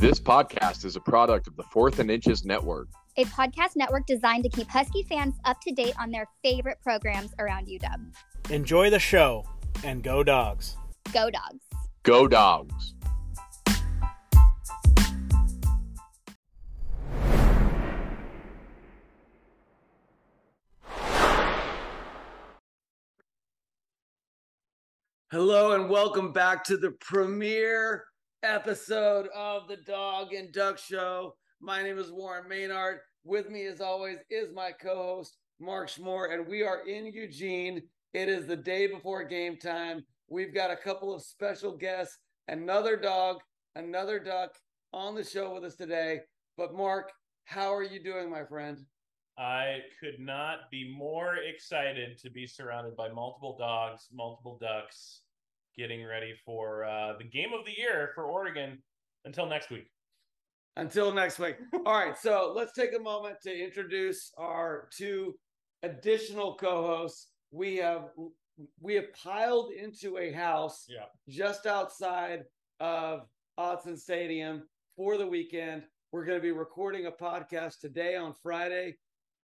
This podcast is a product of the 4th and Inches Network, a podcast network designed to keep Husky fans up to date on their favorite programs around UW. Enjoy the show, and go Dogs. Go Dogs. Go Dogs. Hello, and welcome back to the premiere episode of the Dog and Duck Show. My name is Warren Maynard. With me, as always, is my co-host, Mark Schmoor, and we are in Eugene. It is the day before game time. We've got a couple of special guests, another dog, another duck on the show with us today. But Mark, how are you doing, my friend? I could not be more excited to be surrounded by multiple dogs, multiple ducks, getting ready for the game of the year for Oregon until next week. All right, so let's take a moment to introduce our two additional co-hosts. We have piled into a house just outside of Autzen Stadium for the weekend. We're going to be recording a podcast today on Friday.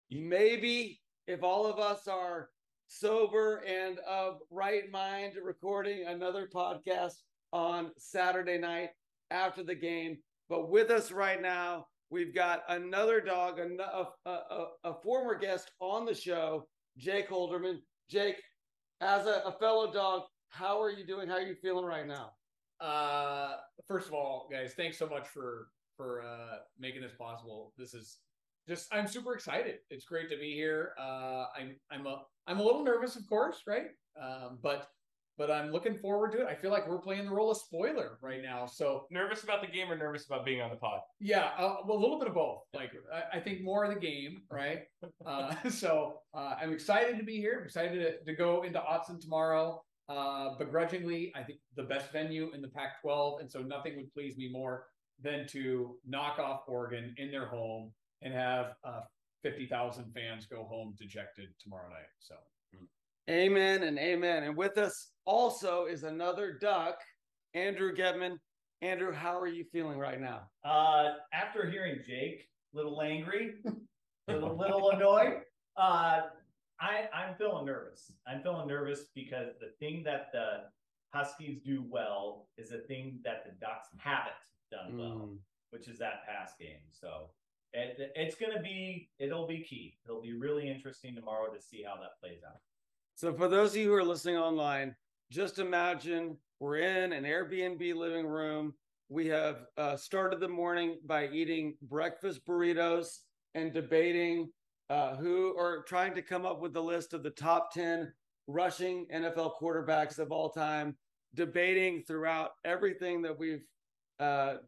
Maybe if all of us are sober and of right mind, recording another podcast on Saturday night after the game. But with us right now, we've got another dog, a former guest on the show, Jake Holderman. Jake, as a fellow dog, how are you doing? How are you feeling right now? First of all, guys, thanks so much for making this possible. This is just, I'm super excited. It's great to be here. I'm a little nervous, of course, right? But I'm looking forward to it. I feel like we're playing the role of spoiler right now. So nervous about the game or nervous about being on the pod? Yeah, a little bit of both. Like I think more of the game, right? So I'm excited to be here. I'm excited to go into Autzen tomorrow. Begrudgingly, I think the best venue in the Pac-12, and so nothing would please me more than to knock off Oregon in their home and have 50,000 fans go home dejected tomorrow night. So amen and amen. And with us also is another duck, Andrew Gedman. Andrew, how are you feeling right now? After hearing Jake, a little angry, a little annoyed, I'm feeling nervous. I'm feeling nervous because the thing that the Huskies do well is a thing that the Ducks haven't done well, which is that pass game. So it'll be key. It'll be really interesting tomorrow to see how that plays out. So for those of you who are listening online, just imagine we're in an Airbnb living room. We have started the morning by eating breakfast burritos and debating trying to come up with the list of the top 10 rushing NFL quarterbacks of all time, debating throughout everything that we've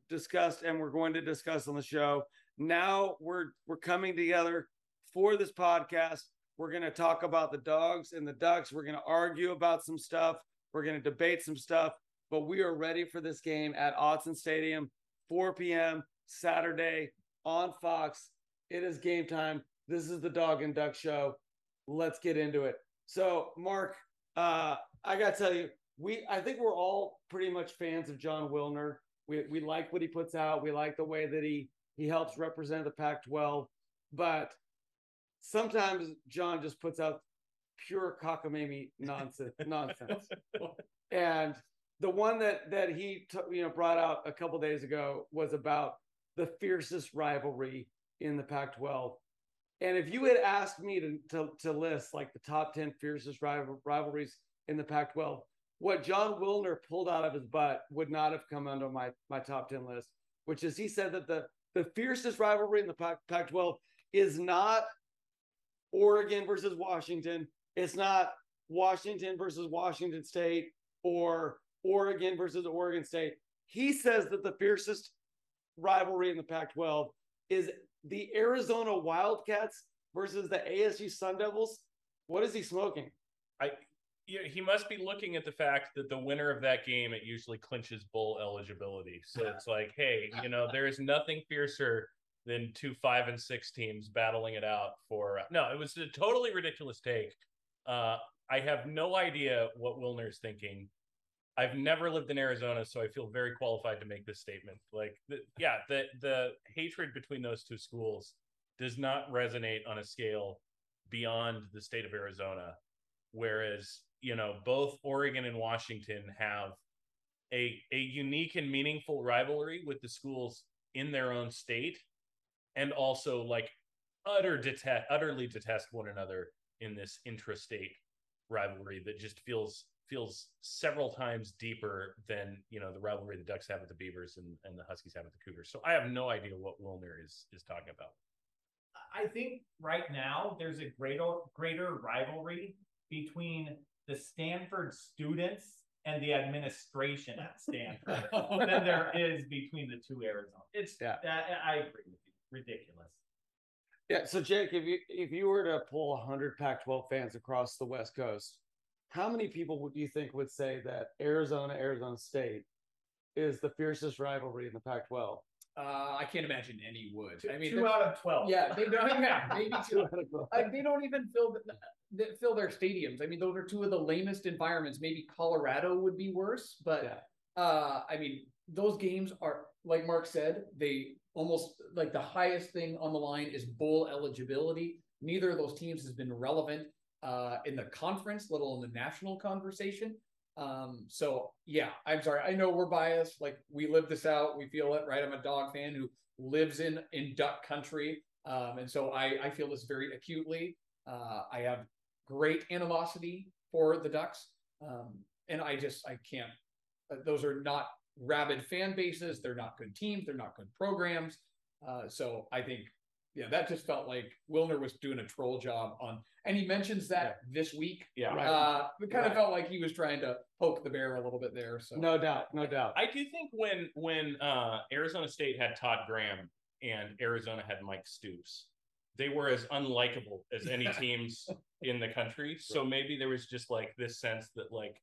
discussed and we're going to discuss on the show. Now we're coming together for this podcast. We're going to talk about the dogs and the ducks. We're going to argue about some stuff. We're going to debate some stuff. But we are ready for this game at Autzen Stadium, 4 p.m. Saturday on Fox. It is game time. This is the Dog and Duck Show. Let's get into it. So, Mark, I got to tell you, I think we're all pretty much fans of John Wilner. We like what he puts out. We like the way that he helps represent the Pac-12, but sometimes John just puts out pure cockamamie nonsense. And the one that he brought out a couple days ago was about the fiercest rivalry in the Pac-12. And if you had asked me to list like the top 10 fiercest rivalries in the Pac-12, what John Wilner pulled out of his butt would not have come under my top 10 list, which is he said that the fiercest rivalry in the Pac-12 is not Oregon versus Washington. It's not Washington versus Washington State or Oregon versus Oregon State. He says that the fiercest rivalry in the Pac-12 is the Arizona Wildcats versus the ASU Sun Devils. What is he smoking? He must be looking at the fact that the winner of that game, it usually clinches bowl eligibility. So it's like, hey, there is nothing fiercer than 2 5-6 teams battling it out for. No, it was a totally ridiculous take. I have no idea what Wilner's thinking. I've never lived in Arizona, so I feel very qualified to make this statement. Like, the hatred between those two schools does not resonate on a scale beyond the state of Arizona. Whereas, you know, both Oregon and Washington have a unique and meaningful rivalry with the schools in their own state, and also like utterly detest one another in this intrastate rivalry that just feels several times deeper than, you know, the rivalry the Ducks have with the Beavers and the Huskies have with the Cougars. So I have no idea what Wilner is talking about. I think right now there's a greater rivalry between the Stanford students and the administration at Stanford than there is between the two Arizona. I agree with you. Ridiculous. Yeah. So Jake, if you were to pull 100 Pac-12 fans across the West Coast, how many people would you think would say that Arizona State is the fiercest rivalry in the Pac-12? I can't imagine any would. I mean, 2 out of 12. Yeah, they don't even have maybe 2 out of 12. They don't even fill their stadiums. I mean, those are two of the lamest environments. Maybe Colorado would be worse, but yeah. I mean, those games are, like Mark said, they almost like the highest thing on the line is bowl eligibility. Neither of those teams has been relevant in the conference, let alone the national conversation. So yeah, I'm sorry. I know we're biased. Like, we live this out. We feel it, right? I'm a dog fan who lives in duck country. And so I feel this very acutely. I have great animosity for the Ducks. And I can't, those are not rabid fan bases. They're not good teams. They're not good programs. So I think, yeah, that just felt like Wilner was doing a troll job on, and he mentions that this week. Yeah, right. It kind of felt like he was trying to poke the bear a little bit there. So no doubt. I do think when Arizona State had Todd Graham and Arizona had Mike Stoops, they were as unlikable as any teams in the country. So maybe there was just like this sense that like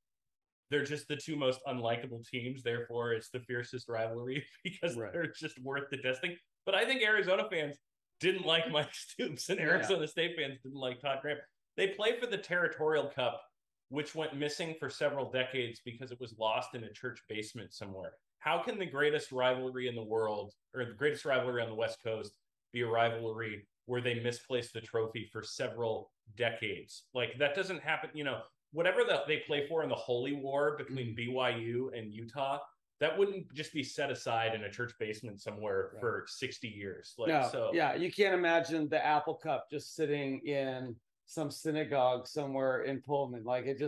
they're just the two most unlikable teams. Therefore, it's the fiercest rivalry because they're just worth the testing. But I think Arizona fans didn't like Mike Stoops, and Arizona State fans didn't like Todd Graham. They played for the Territorial Cup, which went missing for several decades because it was lost in a church basement somewhere. How can the greatest rivalry in the world, or the greatest rivalry on the West Coast, be a rivalry where they misplaced the trophy for several decades? Like, that doesn't happen. You know, whatever that they play for in the Holy War between BYU and Utah, that wouldn't just be set aside in a church basement somewhere for 60 years. Like, no, so. Yeah, you can't imagine the Apple Cup just sitting in some synagogue somewhere in Pullman. Like, it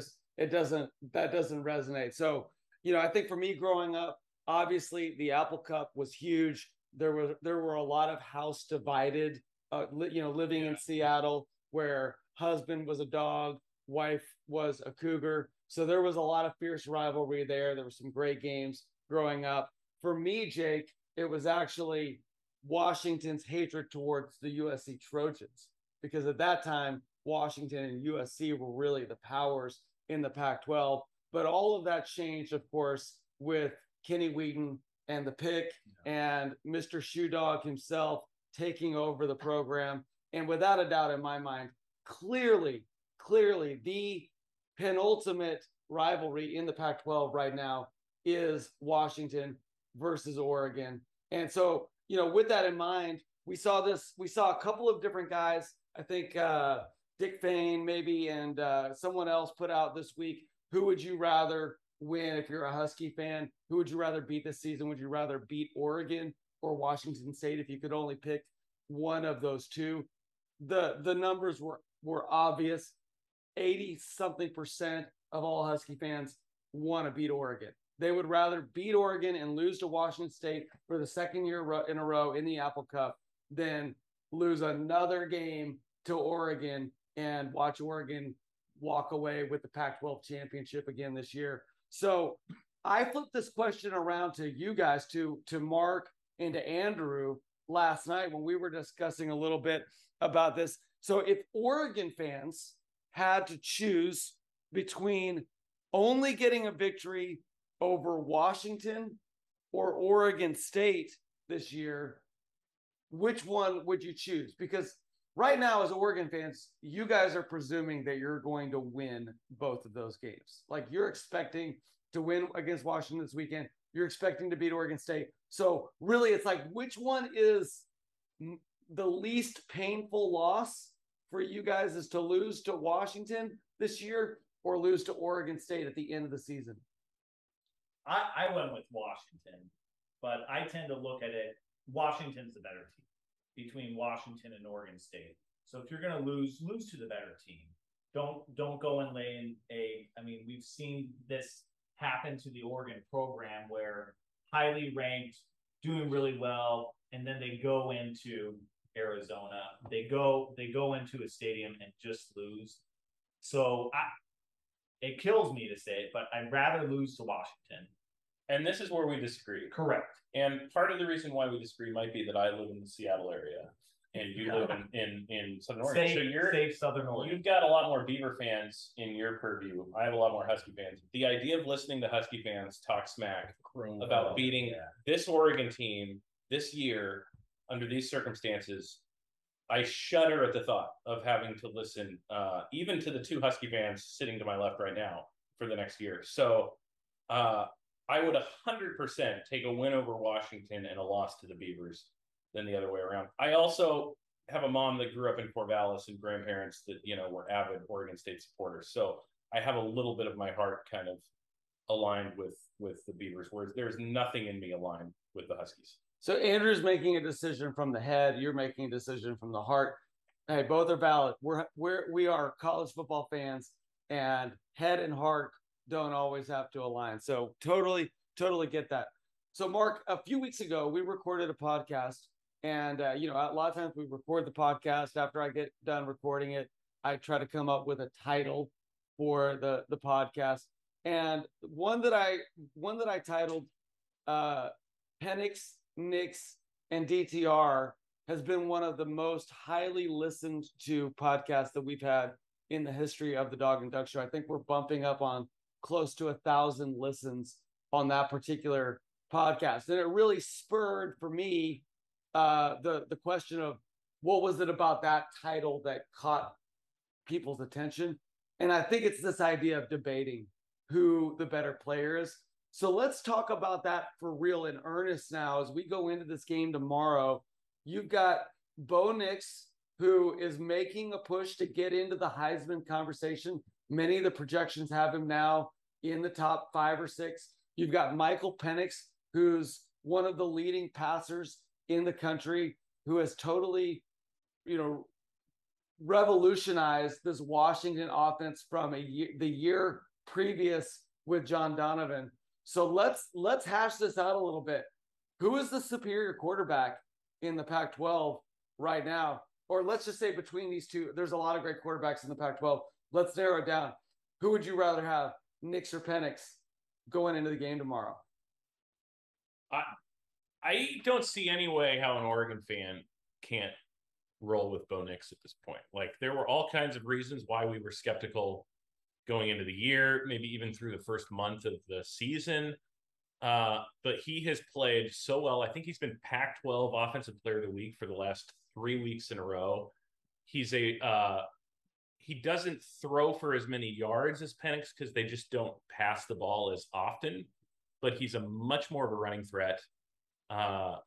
doesn't resonate. So, you know, I think for me growing up, obviously the Apple Cup was huge. There were a lot of house divided, living in Seattle, where husband was a dog, wife was a cougar. So there was a lot of fierce rivalry there. There were some great games growing up. For me, Jake, it was actually Washington's hatred towards the USC Trojans, because at that time, Washington and USC were really the powers in the Pac-12. But all of that changed, of course, with Kenny Wheaton and the pick and Mr. Shoe Dog himself taking over the program. And without a doubt in my mind, clearly the penultimate rivalry in the Pac-12 right now is Washington versus Oregon. And so, you know, with that in mind, we saw a couple of different guys. I think Dick Fain maybe and someone else put out this week, who would you rather win if you're a Husky fan? Who would you rather beat this season? Would you rather beat Oregon or Washington State if you could only pick one of those two? The numbers were obvious. 80-something% of all Husky fans want to beat Oregon. They would rather beat Oregon and lose to Washington State for the second year in a row in the Apple Cup than lose another game to Oregon and watch Oregon walk away with the Pac-12 championship again this year. So I flipped this question around to you guys, to Mark and to Andrew last night when we were discussing a little bit about this. So if Oregon fans had to choose between only getting a victory over Washington or Oregon State this year, which one would you choose? Because right now, as Oregon fans, you guys are presuming that you're going to win both of those games. Like, you're expecting to win against Washington this weekend. You're expecting to beat Oregon State. So really, it's like, which one is the least painful loss for you guys, is to lose to Washington this year or lose to Oregon State at the end of the season? I went with Washington, but I tend to look at it, Washington's the better team between Washington and Oregon State. So if you're going to lose, lose to the better team. Don't go and lay in a, I mean, we've seen this happen to the Oregon program where highly ranked, doing really well, and then they go into Arizona. They go into a stadium and just lose. So it kills me to say it, but I'd rather lose to Washington. And this is where we disagree. Correct. And part of the reason why we disagree might be that I live in the Seattle area and you live in Southern Oregon. So you're safe Southern Oregon. You've got a lot more Beaver fans in your purview. I have a lot more Husky fans. The idea of listening to Husky fans talk smack about beating this Oregon team this year under these circumstances, I shudder at the thought of having to listen even to the two Husky fans sitting to my left right now for the next year. So I would 100% take a win over Washington and a loss to the Beavers than the other way around. I also have a mom that grew up in Corvallis and grandparents that, you know, were avid Oregon State supporters. So I have a little bit of my heart kind of aligned with the Beavers, whereas there's nothing in me aligned with the Huskies. So Andrew's making a decision from the head. You're making a decision from the heart. Hey, both are valid. We are college football fans, and head and heart don't always have to align. So totally get that. So Mark, a few weeks ago, we recorded a podcast, and a lot of times we record the podcast. After I get done recording it, I try to come up with a title for the podcast, and one that I titled Penix, Nix, and DTR has been one of the most highly listened to podcasts that we've had in the history of the Dog and Duck Show. I think we're bumping up on close to 1,000 listens on that particular podcast. And it really spurred for me the question of what was it about that title that caught people's attention? And I think it's this idea of debating who the better player is. So let's talk about that for real in earnest now as we go into this game tomorrow. You've got Bo Nix, who is making a push to get into the Heisman conversation. Many of the projections have him now in the top 5 or 6. You've got Michael Penix, who's one of the leading passers in the country, who has totally, revolutionized this Washington offense from the year previous with John Donovan. So let's hash this out a little bit. Who is the superior quarterback in the Pac-12 right now? Or let's just say between these two, there's a lot of great quarterbacks in the Pac-12. Let's narrow it down. Who would you rather have, Nix or Penix, going into the game tomorrow? I don't see any way how an Oregon fan can't roll with Bo Nix at this point. Like, there were all kinds of reasons why we were skeptical going into the year, maybe even through the first month of the season. But he has played so well. I think he's been Pac-12 Offensive Player of the Week for the last 3 weeks in a row. He's he doesn't throw for as many yards as Penix because they just don't pass the ball as often, but he's a much more of a running threat. And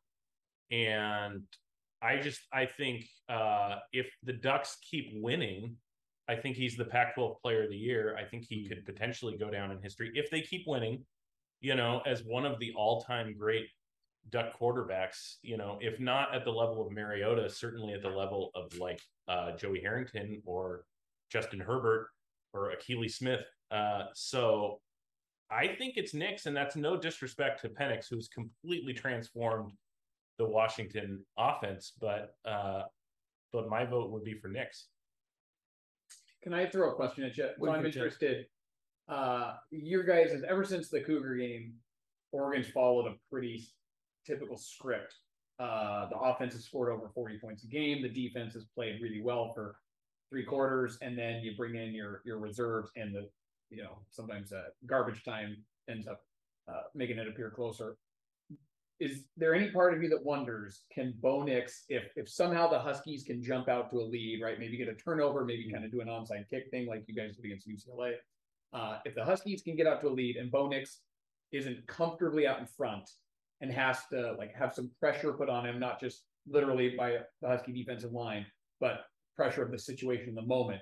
I think if the Ducks keep winning, I think he's the Pac-12 Player of the Year. I think he could potentially go down in history if they keep winning, as one of the all-time great Duck quarterbacks, if not at the level of Mariota, certainly at the level of Joey Harrington or Justin Herbert or Akili Smith. So I think it's Nix, and that's no disrespect to Penix, who's completely transformed the Washington offense, but my vote would be for Nix. Can I throw a question at you? So I'm interested. Your guys, ever since the Cougar game, Oregon's followed a pretty typical script. The offense has scored over 40 points a game. The defense has played really well for three quarters, and then you bring in your reserves, and the sometimes garbage time ends up making it appear closer. Is there any part of you that wonders, can Bo Nix, if somehow the Huskies can jump out to a lead, right, maybe get a turnover, maybe kind of do an onside kick thing like you guys did against UCLA, If the Huskies can get out to a lead and Bo Nix isn't comfortably out in front and has to like have some pressure put on him, not just literally by the Husky defensive line, but pressure of the situation in the moment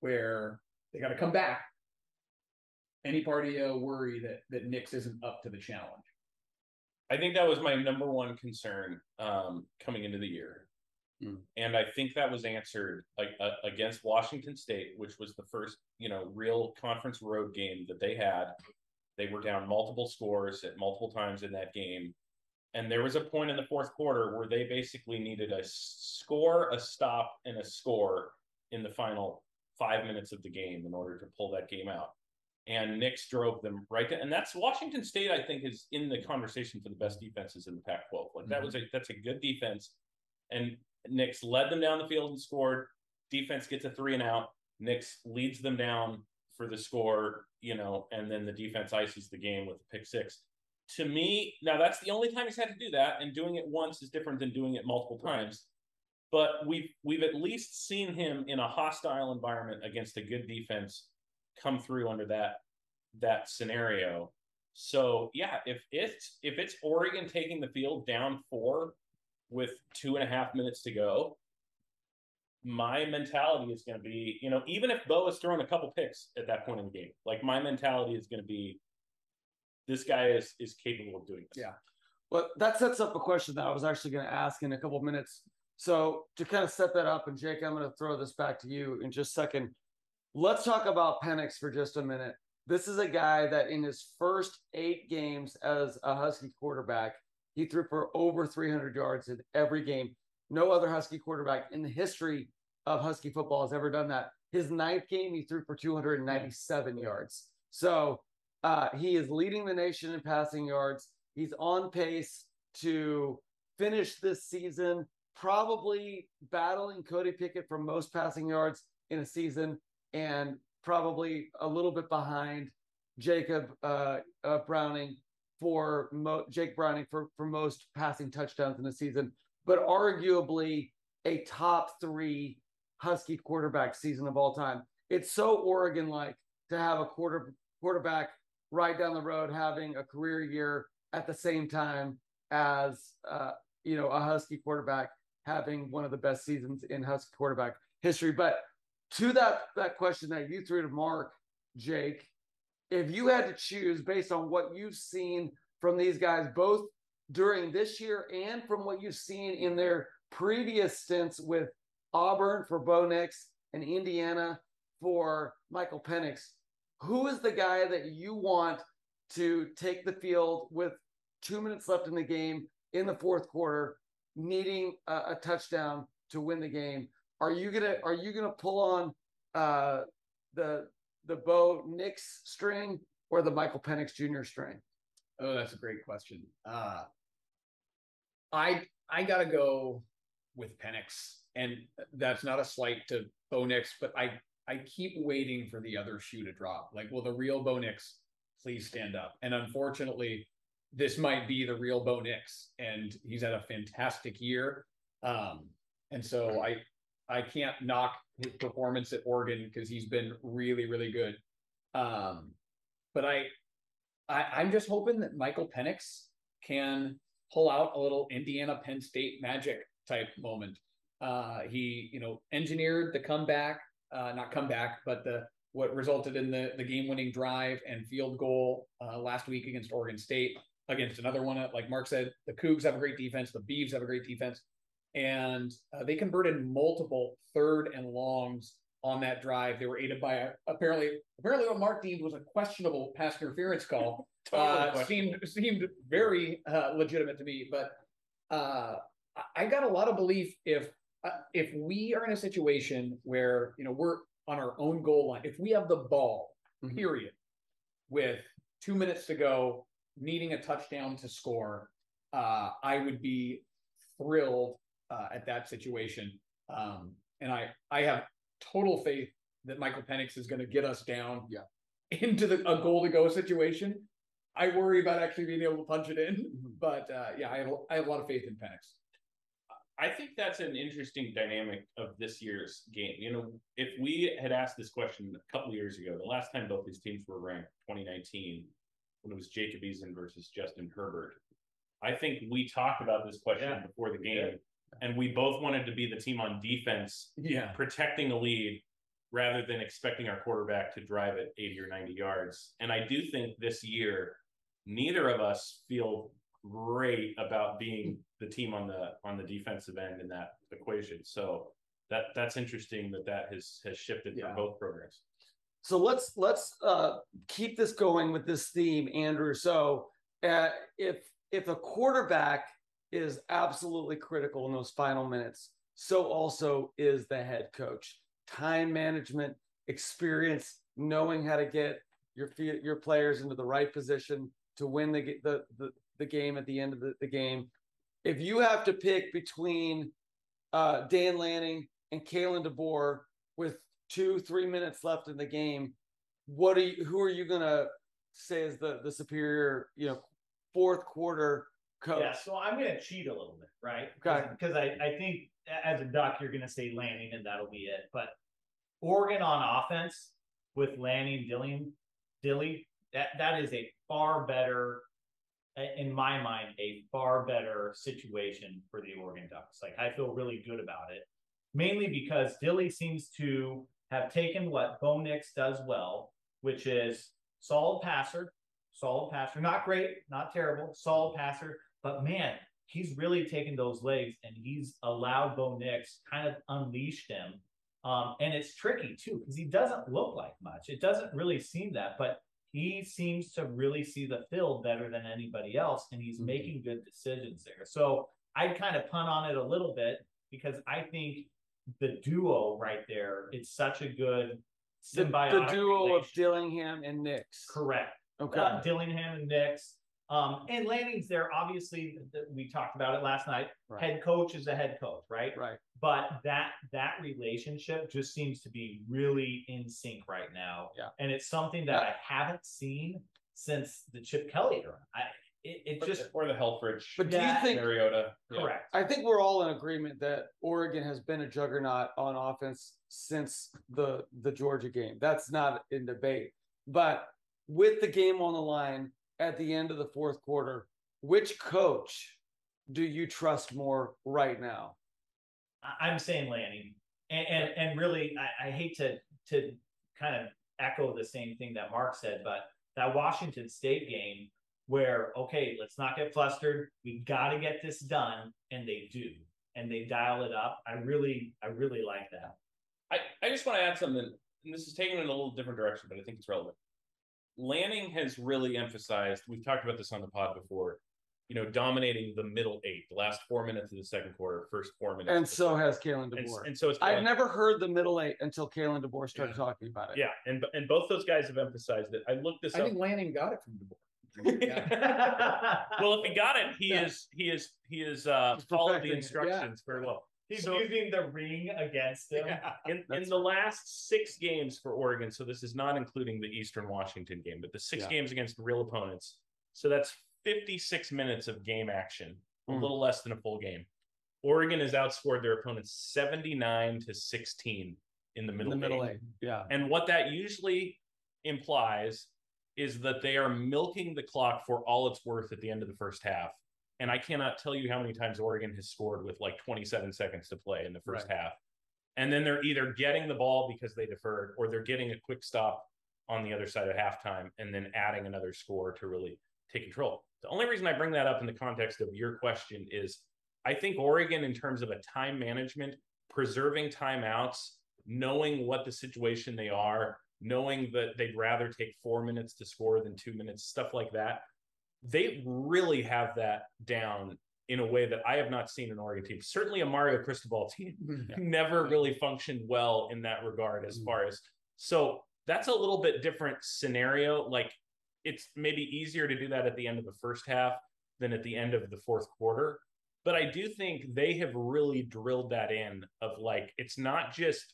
where they got to come back. Any party worry that Nix isn't up to the challenge? I think that was my number one concern coming into the year. And I think that was answered like against Washington State, which was the first, real conference road game that they had. They were down multiple scores at multiple times in that game. And there was a point in the fourth quarter where they basically needed a score, a stop, and a score in the final 5 minutes of the game in order to pull that game out. And Nix drove them right to, and that's Washington State, I think, is in the conversation for the best defenses in the Pac-12. Like that was that's a good defense. And Nix led them down the field and scored. Defense gets a 3-and-out. Nix leads them down for the score, and then the defense ices the game with a pick six. To me, now that's the only time he's had to do that, and doing it once is different than doing it multiple times. But we've at least seen him in a hostile environment against a good defense come through under that scenario. So yeah, if it's Oregon taking the field down 4 with 2.5 minutes to go, my mentality is going to be, even if Bo has thrown a couple picks at that point in the game, like my mentality is going to be, this guy is capable of doing this. Yeah. Well, that sets up a question that I was actually going to ask in a couple of minutes. So to kind of set that up, and Jake, I'm going to throw this back to you in just a second. Let's talk about Penix for just a minute. This is a guy that in his first 8 games as a Husky quarterback, he threw for over 300 yards in every game. No other Husky quarterback in the history of Husky football has ever done that. His 9th game, he threw for 297 yards. So he is leading the nation in passing yards. He's on pace to finish this season, probably battling Cody Pickett for most passing yards in a season, and probably a little bit behind Jacob Browning for most passing touchdowns in the season, but arguably a top 3 Husky quarterback season of all time. It's so Oregon-like to have a quarterback right down the road having a career year at the same time as a Husky quarterback having one of the best seasons in Husky quarterback history. But to that question that you threw to Mark, Jake, if you had to choose based on what you've seen from these guys, both during this year and from what you've seen in their previous stints with Auburn for Bo Nix and Indiana for Michael Penix, who is the guy that you want to take the field with 2 minutes left in the game in the fourth quarter, needing a touchdown to win the game? Are you gonna pull on the Bo Nix string or the Michael Penix Jr. string? Oh, that's a great question. I gotta go with Penix, and that's not a slight to Bo Nix, but I keep waiting for the other shoe to drop. Like, will the real Bo Nix please stand up? And unfortunately, this might be the real Bo Nix, and he's had a fantastic year. And so I can't knock his performance at Oregon because he's been really, really good. But I'm just hoping that Michael Penix can pull out a little Indiana Penn State magic type moment. He, engineered the comeback, but what resulted in the game-winning drive and field goal last week against Oregon State, against another one. Like Mark said, the Cougs have a great defense. The Beavs have a great defense. And they converted multiple third and longs on that drive. They were aided by apparently what Mark deemed was a questionable pass interference call. Seemed very legitimate to me. But I got a lot of belief if we are in a situation where we're on our own goal line, if we have the ball, period, with 2 minutes to go, needing a touchdown to score, I would be thrilled at that situation. And I have total faith that Michael Penix is going to get us down into a goal-to-go situation. I worry about actually being able to punch it in, but I have a lot of faith in Penix. I think that's an interesting dynamic of this year's game. You know, if we had asked this question a couple years ago, the last time both these teams were ranked, 2019, when it was Jacob Eason versus Justin Herbert, I think we talked about this question before the game, and we both wanted to be the team on defense, protecting a lead rather than expecting our quarterback to drive it 80 or 90 yards. And I do think this year, neither of us feel great about being the team on the defensive end in that equation. So that's interesting that has shifted for both programs. So let's keep this going with this theme, Andrew. So if a quarterback is absolutely critical in those final minutes, so also is the head coach. Time management, experience, knowing how to get your players into the right position to win the game at the end of the game. If you have to pick between Dan Lanning and Kalen DeBoer with 2-3 minutes left in the game, who are you going to say is the superior, fourth quarter coach? Yeah, so I'm going to cheat a little bit, right? Because I think as a Duck, you're going to say Lanning and that'll be it. But Oregon on offense with Lanning, Dilly, that is a far better, in my mind, a far better situation for the Oregon Ducks. Like, I feel really good about it, mainly because Dilly seems to have taken what Bo Nix does well, which is solid passer, not great, not terrible, solid passer. But man, he's really taken those legs and he's allowed Bo Nix, kind of unleashed him. And it's tricky too, because he doesn't look like much. It doesn't really seem that, but he seems to really see the field better than anybody else, and he's making good decisions there. So I'd kind of punt on it a little bit because I think the duo right there, it's such a good symbiotic the duo of Dillingham and Nix. Correct. Okay. Dillingham and Nix. And Lanning's there, obviously, we talked about it last night. Right. Head coach is a head coach, right? Right. But that relationship just seems to be really in sync right now. Yeah. And it's something that I haven't seen since the Chip Kelly era. Or the Helfrich. But do you think Mariota? Correct. Yeah. I think we're all in agreement that Oregon has been a juggernaut on offense since the Georgia game. That's not in debate. But with the game on the line, at the end of the fourth quarter, which coach do you trust more right now? I'm saying Lanning. And really, I hate to kind of echo the same thing that Mark said, but that Washington State game where, okay, let's not get flustered. We got to get this done. And they do. And they dial it up. I really like that. I just want to add something. And this is taking it in a little different direction, but I think it's relevant. Lanning has really emphasized, we've talked about this on the pod before, dominating the middle eight, the last 4 minutes of the second quarter, first 4 minutes. And so has Kalen DeBoer. And so I've never heard the middle eight until Kalen DeBoer started talking about it. Yeah, and both those guys have emphasized it. I looked this up. I think Lanning got it from DeBoer. Well, if he got it, he is followed the instructions very well. He's using the ring against him. Yeah. In the last 6 games for Oregon, so this is not including the Eastern Washington game, but the 6 games against real opponents, so that's 56 minutes of game action, a little less than a full game. Oregon has outscored their opponents 79-16 in the middle eight. Yeah. And what that usually implies is that they are milking the clock for all it's worth at the end of the first half. And I cannot tell you how many times Oregon has scored with like 27 seconds to play in the first half. And then they're either getting the ball because they deferred, or they're getting a quick stop on the other side of halftime and then adding another score to really take control. The only reason I bring that up in the context of your question is I think Oregon, in terms of a time management, preserving timeouts, knowing what the situation they are, knowing that they'd rather take 4 minutes to score than 2 minutes, stuff like that. They really have that down in a way that I have not seen an Oregon team. Certainly a Mario Cristobal team never really functioned well in that regard as far as. So that's a little bit different scenario. Like, it's maybe easier to do that at the end of the first half than at the end of the fourth quarter. But I do think they have really drilled that in of like, it's not just,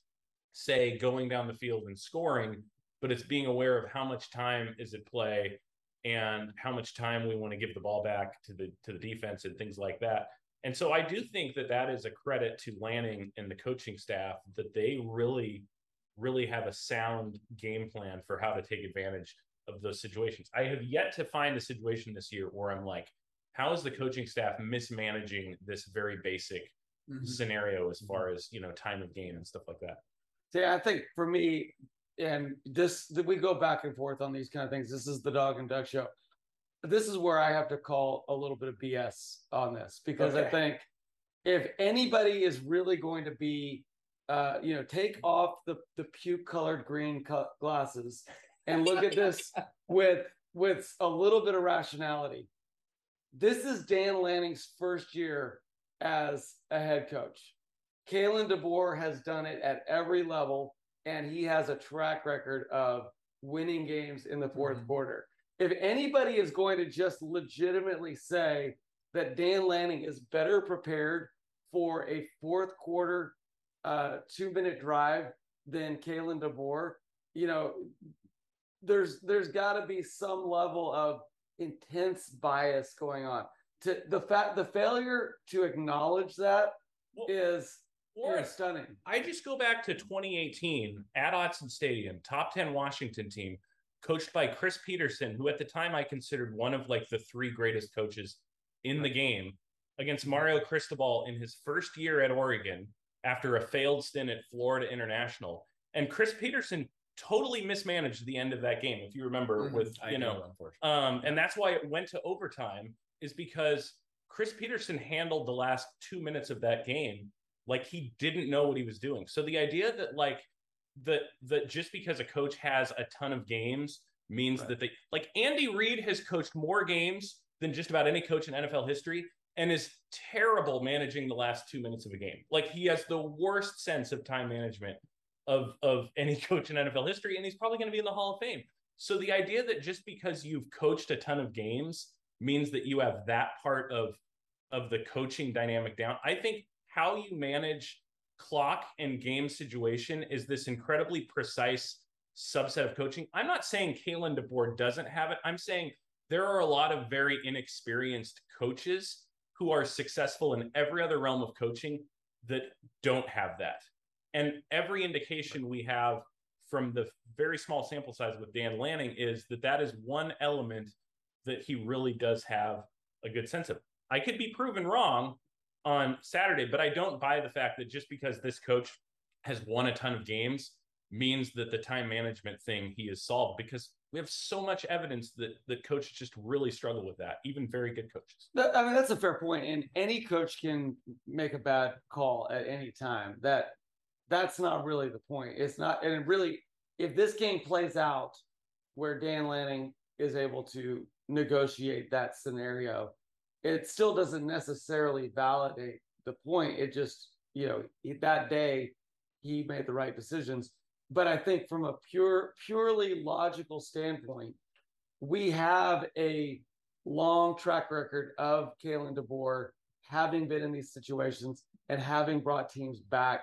say, going down the field and scoring, but it's being aware of how much time is at play and how much time we want to give the ball back to the defense and things like that. And so I do think that that is a credit to Lanning and the coaching staff, that they really have a sound game plan for how to take advantage of those situations. I have yet to find a situation this year where I'm like, how is the coaching staff mismanaging this very basic scenario as far as, you know, time of game and stuff like that? Yeah, I think for me, and this, we go back and forth on these kind of things. This is the Dog and Duck Show. This is where I have to call a little bit of BS on this, because I think if anybody is really going to be, you know, take off the puke-colored green glasses and look at this with a little bit of rationality. This is Dan Lanning's first year as a head coach. Kalen DeBoer has done it at every level, and he has a track record of winning games in the fourth quarter. If anybody is going to just legitimately say that Dan Lanning is better prepared for a fourth quarter 2-minute drive than Kalen DeBoer, you know, there's got to be some level of intense bias going on. To the failure to acknowledge that is stunning. I just go back to 2018 at Autzen Stadium, top 10 Washington team, coached by Chris Petersen, who at the time I considered one of like the three greatest coaches in the game, against Mario Cristobal in his first year at Oregon after a failed stint at Florida International. And Chris Petersen totally mismanaged the end of that game, if you remember, with, you know, and that's why it went to overtime, is because Chris Petersen handled the last 2 minutes of that game like he didn't know what he was doing. So the idea that like, that just because a coach has a ton of games means that they, like, Andy Reid has coached more games than just about any coach in NFL history and is terrible managing the last 2 minutes of a game. Like, he has the worst sense of time management of any coach in NFL history, and he's probably going to be in the Hall of Fame. So the idea that just because you've coached a ton of games means that you have that part of the coaching dynamic down. I think how you manage clock and game situation is this incredibly precise subset of coaching. I'm not saying Kalen DeBoer doesn't have it. I'm saying there are a lot of very inexperienced coaches who are successful in every other realm of coaching that don't have that. And every indication we have from the very small sample size with Dan Lanning is that that is one element that he really does have a good sense of. I could be proven wrong on Saturday, but I don't buy the fact that just because this coach has won a ton of games means that the time management thing he has solved, because we have so much evidence that the coaches just really struggle with that, even very good coaches. I mean, that's a fair point. And any coach can make a bad call at any time. That's not really the point. It's not, and really, if this game plays out where Dan Lanning is able to negotiate that scenario, it still doesn't necessarily validate the point. It just, you know, that day he made the right decisions. But I think from a purely logical standpoint, we have a long track record of Kalen DeBoer having been in these situations and having brought teams back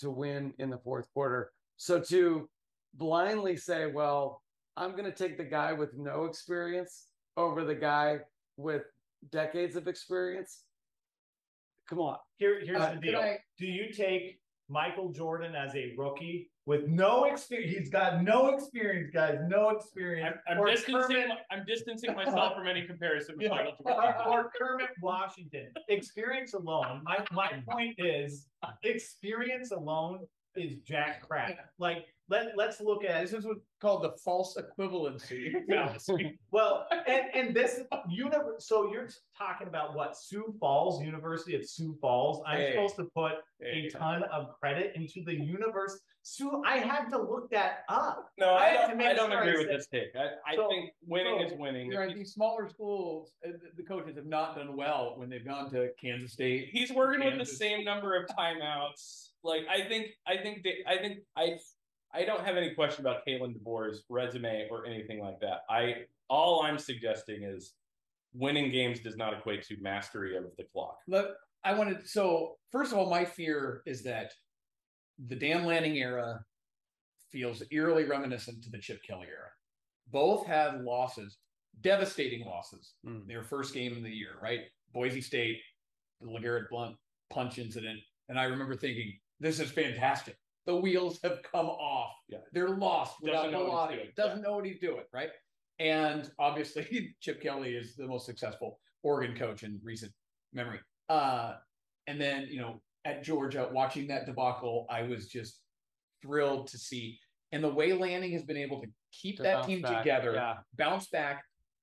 to win in the fourth quarter. So to blindly say, well, I'm going to take the guy with no experience over the guy with decades of experience. Come on. Here's the deal. Do you take Michael Jordan as a rookie with no experience? He's got no experience, guys. No experience. I'm distancing myself from any comparison with Michael Jordan. Or Kermit Washington. Experience alone. My point is, experience alone is jack crap. Like, let's look at this is what's called the false equivalency. Well, and this universe, so you're talking about what, Sioux Falls, University of Sioux Falls. I'm supposed to put a ton of credit into the universe. I had to look that up. No, I don't agree with this take. I think winning is winning. There are these smaller schools, the coaches have not done well when they've gone to Kansas State. He's working with the same number of timeouts. Like, I don't have any question about Kalen DeBoer's resume or anything like that. All I'm suggesting is winning games does not equate to mastery of the clock. So first of all, my fear is that the Dan Lanning era feels eerily reminiscent to the Chip Kelly era. Both have losses, devastating losses. Their first game of the year, right? Boise State, the LeGarrette Blount punch incident. And I remember thinking, this is fantastic. The wheels have come off. Yeah. They're lost without Melania. Doesn't know what he's doing, right? And obviously, Chip Kelly is the most successful Oregon coach in recent memory. And then, you know, at Georgia, watching that debacle, I was just thrilled to see. And the way Lanning has been able to keep that team together, bounce back,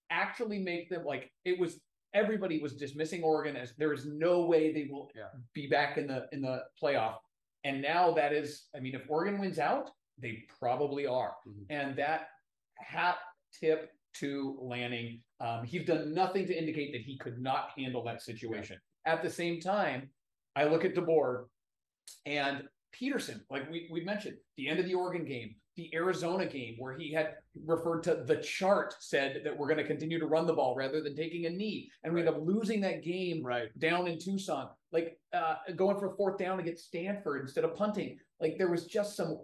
actually make them like it was. Everybody was dismissing Oregon as there is no way they will be back in the playoff. And now that is, I mean, if Oregon wins out, they probably are. Mm-hmm. And that hat tip to Lanning. He's done nothing to indicate that he could not handle that situation. Yeah. At the same time, I look at DeBoer and Petersen, like we mentioned, the end of the Oregon game, the Arizona game, where he had referred to the chart, said that we're going to continue to run the ball rather than taking a knee. And we end up losing that game down in Tucson, like going for a fourth down against Stanford instead of punting. Like there was just some,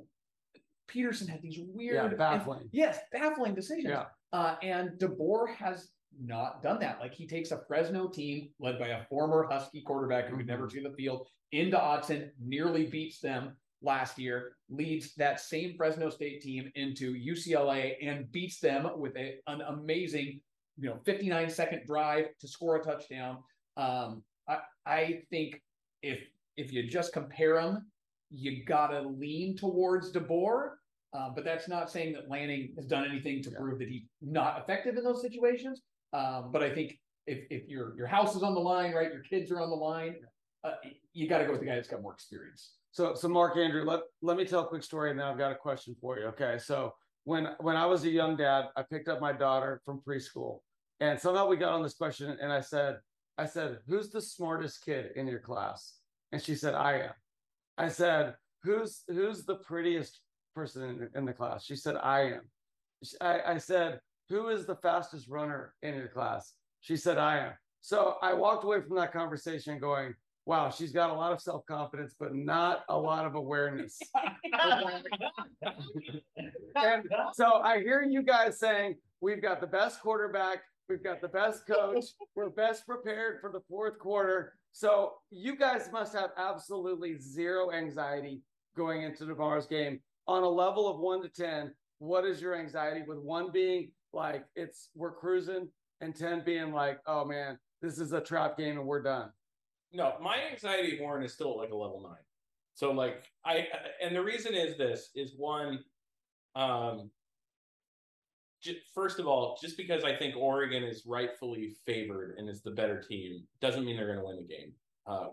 Petersen had these weird, baffling decisions. Yeah. And DeBoer has not done that. Like he takes a Fresno team led by a former Husky quarterback who could never see the field into Autzen, nearly beats them last year, leads that same Fresno State team into UCLA and beats them with an amazing, 59-second drive to score a touchdown. I think if you just compare them, you gotta lean towards DeBoer. But that's not saying that Lanning has done anything to prove that he's not effective in those situations. But I think if your house is on the line, right, your kids are on the line, you got to go with the guy that's got more experience. So Mark, Andrew, let me tell a quick story, and then I've got a question for you. Okay, so when I was a young dad, I picked up my daughter from preschool, and somehow we got on this question, and I said, who's the smartest kid in your class? And she said, I am. I said, who's the prettiest person in the class? She said, I am. I said, who is the fastest runner in your class? She said, I am. So I walked away from that conversation going, wow, she's got a lot of self-confidence, but not a lot of awareness. And so I hear you guys saying, we've got the best quarterback, we've got the best coach, we're best prepared for the fourth quarter. So you guys must have absolutely zero anxiety going into tomorrow's game. On a level of 1 to 10, what is your anxiety? With 1 being like, we're cruising, and 10 being like, oh man, this is a trap game and we're done. No, my anxiety, Warren, is still like a level 9. So like and the reason is this, is one, first of all, just because I think Oregon is rightfully favored and is the better team doesn't mean they're going to win the game.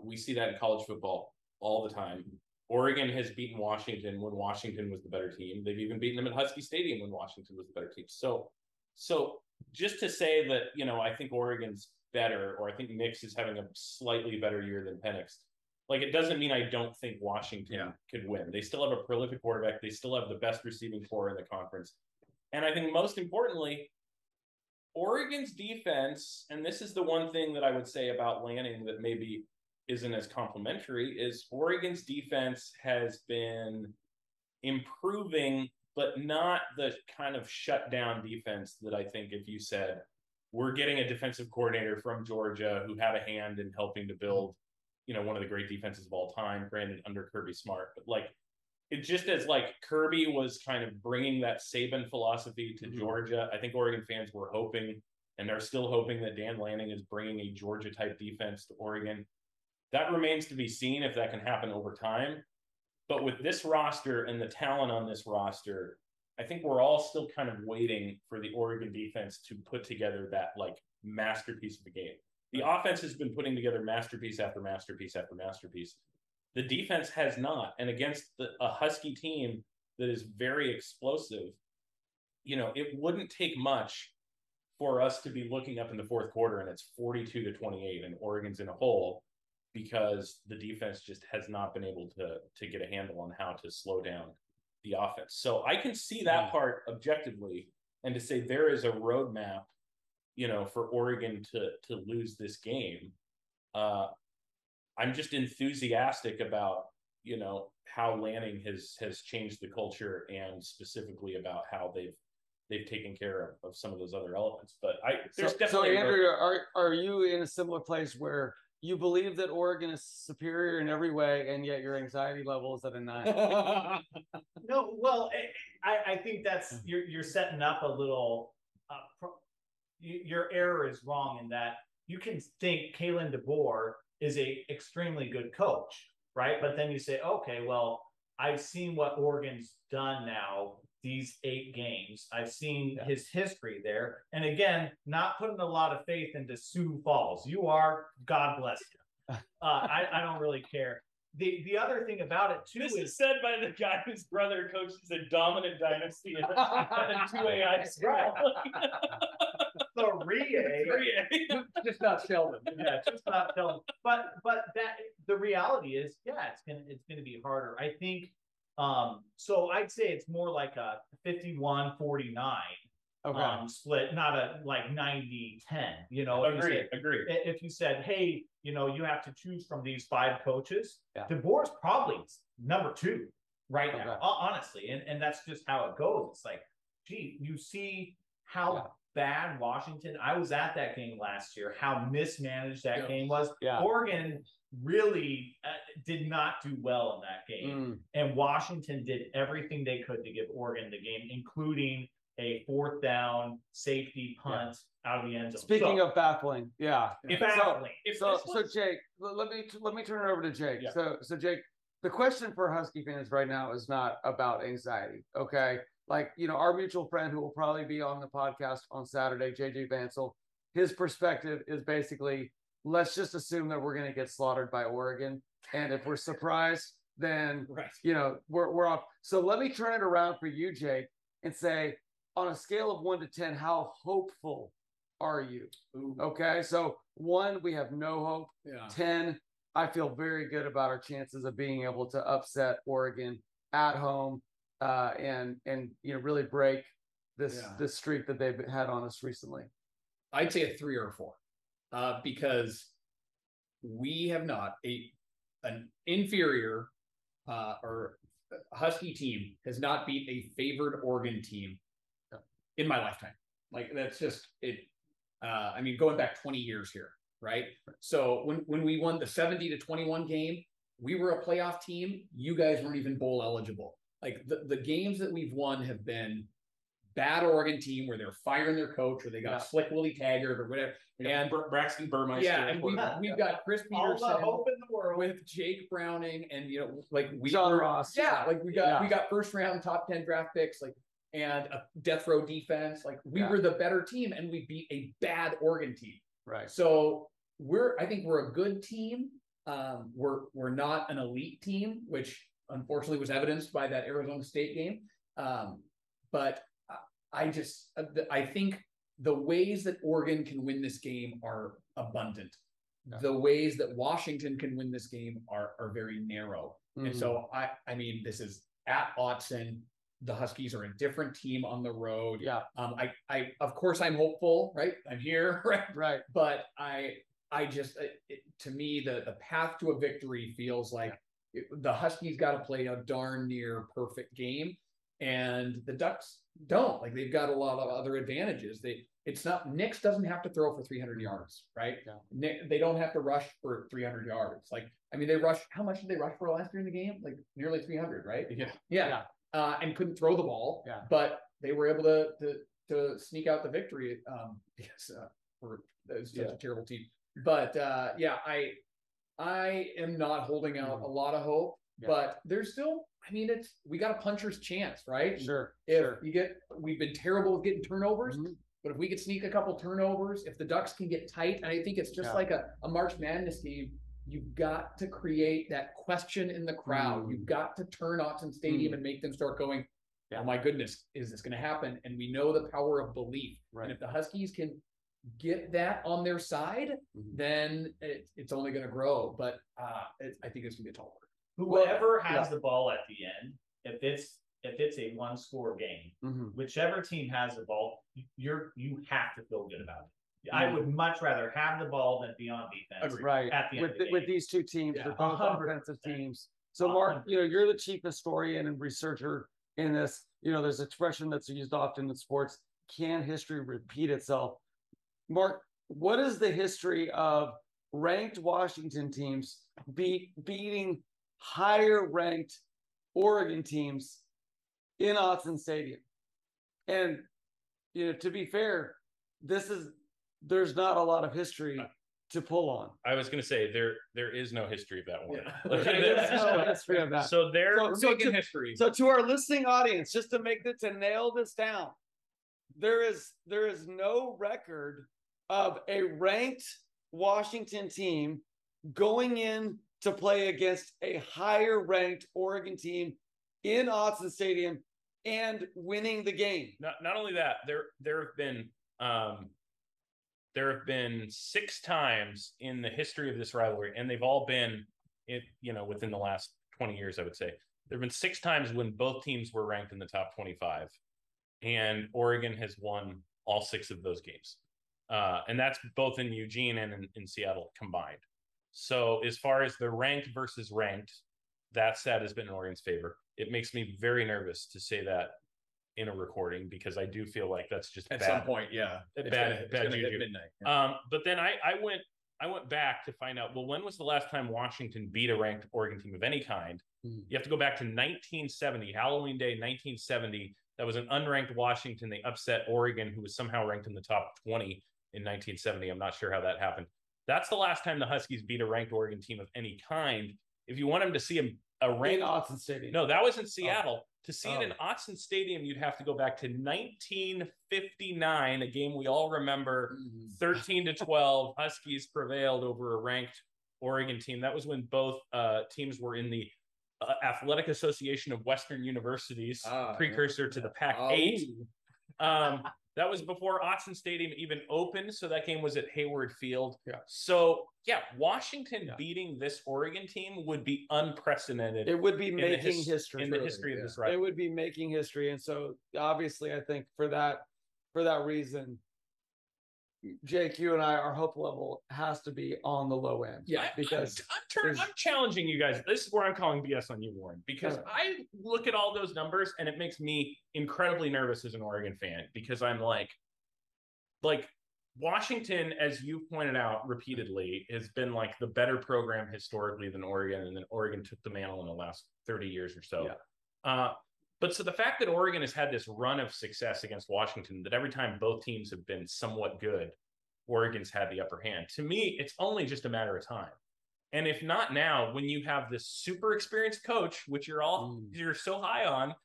We see that in college football all the time. Oregon has beaten Washington when Washington was the better team. They've even beaten them at Husky Stadium when Washington was the better team. So just to say that, I think Oregon's better, or I think Nix is having a slightly better year than Penix. Like, it doesn't mean I don't think Washington could win. They still have a prolific quarterback. They still have the best receiving core in the conference. And I think most importantly, Oregon's defense, and this is the one thing that I would say about Lanning that maybe isn't as complimentary, is Oregon's defense has been improving, but not the kind of shutdown defense that I think if you said, we're getting a defensive coordinator from Georgia who had a hand in helping to build, one of the great defenses of all time, granted under Kirby Smart, but like, it just as like Kirby was kind of bringing that Saban philosophy to Georgia, I think Oregon fans were hoping, and they're still hoping, that Dan Lanning is bringing a Georgia type defense to Oregon. That remains to be seen if that can happen over time. But with this roster and the talent on this roster, I think we're all still kind of waiting for the Oregon defense to put together that like masterpiece of the game. The offense has been putting together masterpiece after masterpiece after masterpiece. The defense has not. And against a Husky team that is very explosive, it wouldn't take much for us to be looking up in the fourth quarter and it's 42-28 and Oregon's in a hole, because the defense just has not been able to get a handle on how to slow down the offense. So I can see that part objectively, and to say there is a roadmap, for Oregon to lose this game. I'm just enthusiastic about, how Lanning has changed the culture, and specifically about how they've taken care of some of those other elements. But there's definitely. So Andrew, are you in a similar place where You believe that Oregon is superior in every way, and yet your anxiety level is at a 9. No, well, I think that's you're setting up a little. Your error is wrong in that you can think Kalen DeBoer is a extremely good coach, right? But then you say, okay, well, I've seen what Oregon's done now these 8 games. I've seen his history there. And again, not putting a lot of faith into Sioux Falls. You are, God bless you. I don't really care. The other thing about it, too, is said by the guy whose brother coaches a dominant dynasty at a 2A school. The 3A. Just not Sheldon. Yeah, just not Sheldon. But that the reality is, yeah, it's gonna be harder. I think so I'd say it's more like a 51-49 split, not a like 90-10. You know, agree. If you said, hey, you know, you have to choose from these 5 coaches, DeBoer's probably number 2 right now, honestly. And that's just how it goes. It's like, gee, you see how bad Washington. I was at that game last year, how mismanaged that game was. Yeah. Oregon really did not do well in that game. And Washington did everything they could to give Oregon the game, including a 4th down safety punt out of the end zone. Speaking of baffling. So Jake, let me turn it over to Jake. Yeah. So Jake, the question for Husky fans right now is not about anxiety. Okay. Like, you know, our mutual friend who will probably be on the podcast on Saturday, JJ Bansel, his perspective is basically, let's just assume that we're going to get slaughtered by Oregon. And if we're surprised, then, you know, we're off. So let me turn it around for you, Jake, and say, on a scale of 1 to 10, how hopeful are you? Ooh. Okay. So 1, we have no hope. 10, I feel very good about our chances of being able to upset Oregon at home. And you know, really break this streak that they've had on us recently. I'd say a 3 or a 4, because we have not an inferior or Husky team has not beat a favored Oregon team in my lifetime. Like, that's just it. I mean, going back 20 years here, right? So when we won the 70-21 game, we were a playoff team. You guys weren't even bowl eligible. Like, the games that we've won have been bad Oregon team where they're firing their coach or they got Slick Willie Taggart or whatever. And Braxton Burmeister. Yeah, and we've got Chris Petersen. All the hope in the world. With Jake Browning and, you know, like John Ross. Yeah, like we got first round top 10 draft picks, like, and a death row defense. Like, we were the better team and we beat a bad Oregon team. Right. So I think we're a good team. We're not an elite team, which unfortunately was evidenced by that Arizona State game. But I think the ways that Oregon can win this game are abundant. Yeah. The ways that Washington can win this game are very narrow. Mm-hmm. And so I mean, this is at Autzen. The Huskies are a different team on the road. Yeah. I of course I'm hopeful, right? I'm here. Right. But to me, the path to a victory feels like the Huskies got to play a darn near perfect game, and the Ducks don't. Like, they've got a lot of other advantages. Nix doesn't have to throw for 300 yards, right? Yeah. They don't have to rush for 300 yards. Like, I mean, how much did they rush for last year in the game? Like, nearly 300, right? Yeah. And couldn't throw the ball, but they were able to sneak out the victory. That was such a terrible team. But I am not holding out a lot of hope, but there's still, I mean, we got a puncher's chance, right? Sure. We've been terrible at getting turnovers, but if we could sneak a couple turnovers, if the Ducks can get tight, and I think it's just like a March Madness game, you've got to create that question in the crowd. You've got to turn Autzen Stadium and make them start going, oh my goodness, is this going to happen? And we know the power of belief. Right. And if the Huskies can get that on their side, then it's only going to grow. But I think it's going to be a tall order. Whoever has the ball at the end, if it's a 1-score game, whichever team has the ball, you have to feel good about it. Mm-hmm. I would much rather have the ball than be on defense. Right. At the end of the game. With these two teams, they're both offensive teams. So Mark, you know, you're the chief historian and researcher in this. You know, there's an expression that's used often in sports: can history repeat itself? Mark, what is the history of ranked Washington teams beating higher ranked Oregon teams in Autzen Stadium. And, you know, to be fair, there's not a lot of history to pull on. I was going to say there is no history of that one. Yeah. There is no history of that. So they're making history. So to our listening audience, just to make this and nail this down, there is no record of a ranked Washington team going in to play against a higher ranked Oregon team in Autzen Stadium and winning the game. Not only that, there have been six times in the history of this rivalry, and they've all been, within the last 20 years, I would say. There have been six times when both teams were ranked in the top 25, and Oregon has won all six of those games. And that's both in Eugene and in Seattle combined. So as far as the ranked versus ranked, that stat has been in Oregon's favor. It makes me very nervous to say that in a recording, because I do feel like that's just at some point, yeah, bad juju. Midnight. Yeah. But then I went back to find out, well, when was the last time Washington beat a ranked Oregon team of any kind? Mm-hmm. You have to go back to 1970, Halloween Day, 1970. That was an unranked Washington. They upset Oregon, who was somehow ranked in the top 20 in 1970. I'm not sure how that happened. That's the last time the Huskies beat a ranked Oregon team of any kind. If you want them to see a ranked in Autzen Stadium, no, that was in Seattle. Oh. To see it in Autzen Stadium, you'd have to go back to 1959, a game we all remember, 13-12, Huskies prevailed over a ranked Oregon team. That was when both teams were in the Athletic Association of Western Universities, precursor to the Pac-8. Oh. That was before Autzen Stadium even opened, so that game was at Hayward Field. Yeah. So, yeah, Washington beating this Oregon team would be unprecedented. It would be making history. In the history of this rivalry. It would be making history. And so, obviously, I think for that reason, Jake, you and I, our hope level has to be on the low end. Yeah, because I'm challenging you guys. This is where I'm calling BS on you, Warren, because I look at all those numbers and it makes me incredibly nervous as an Oregon fan, because I'm like Washington, as you pointed out repeatedly, has been like the better program historically than Oregon, and then Oregon took the mantle in the last 30 years or so. Yeah. But so the fact that Oregon has had this run of success against Washington, that every time both teams have been somewhat good, Oregon's had the upper hand. To me, it's only just a matter of time. And if not now, when you have this super experienced coach, which you're so high on,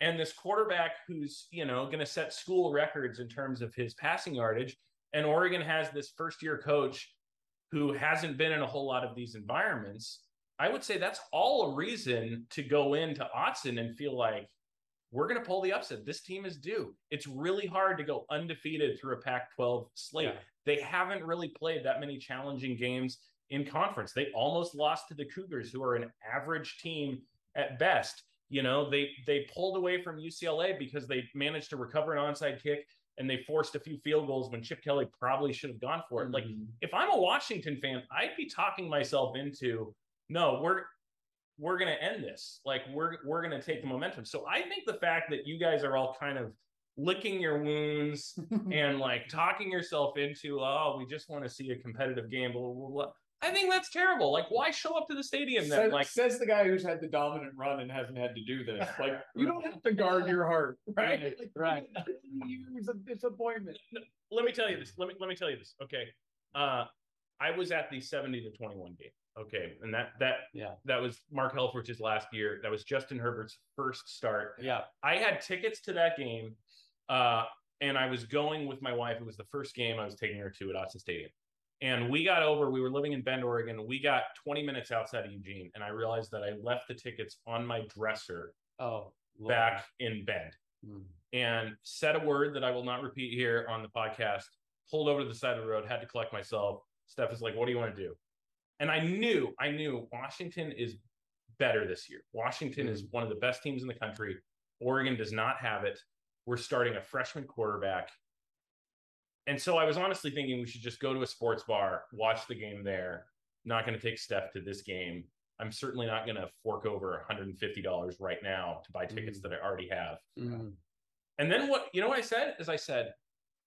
and this quarterback who's, going to set school records in terms of his passing yardage, and Oregon has this first-year coach who hasn't been in a whole lot of these environments, I would say that's all a reason to go into Autzen and feel like, we're going to pull the upset. This team is due. It's really hard to go undefeated through a Pac-12 slate. Yeah. They haven't really played that many challenging games in conference. They almost lost to the Cougars, who are an average team at best. They pulled away from UCLA because they managed to recover an onside kick, and they forced a few field goals when Chip Kelly probably should have gone for it. Mm-hmm. Like, if I'm a Washington fan, I'd be talking myself into, no, we're going to end this. Like, we're going to take the momentum. So I think the fact that you guys are all kind of licking your wounds and like talking yourself into, oh, we just want to see a competitive game, blah, blah, blah, I think that's terrible. Like, why show up to the stadium then? Says the guy who's had the dominant run and hasn't had to do this. Like, you don't have to guard your heart, right? Like, right. Years of disappointment. Let me tell you this. Okay. I was at the 70-21 game. Okay, and that was Mark Helfrich's last year. That was Justin Herbert's first start. Yeah, I had tickets to that game, and I was going with my wife. It was the first game I was taking her to at Autzen Stadium, and we got over. We were living in Bend, Oregon. We got 20 minutes outside of Eugene, and I realized that I left the tickets on my dresser. Oh, Lord. Back in Bend, and said a word that I will not repeat here on the podcast. Pulled over to the side of the road. Had to collect myself. Steph is like, "What do you want to do?" And I knew Washington is better this year. Washington is one of the best teams in the country. Oregon does not have it. We're starting a freshman quarterback. And so I was honestly thinking we should just go to a sports bar, watch the game there. Not going to take Steph to this game. I'm certainly not going to fork over $150 right now to buy tickets that I already have. And then what I said? I said,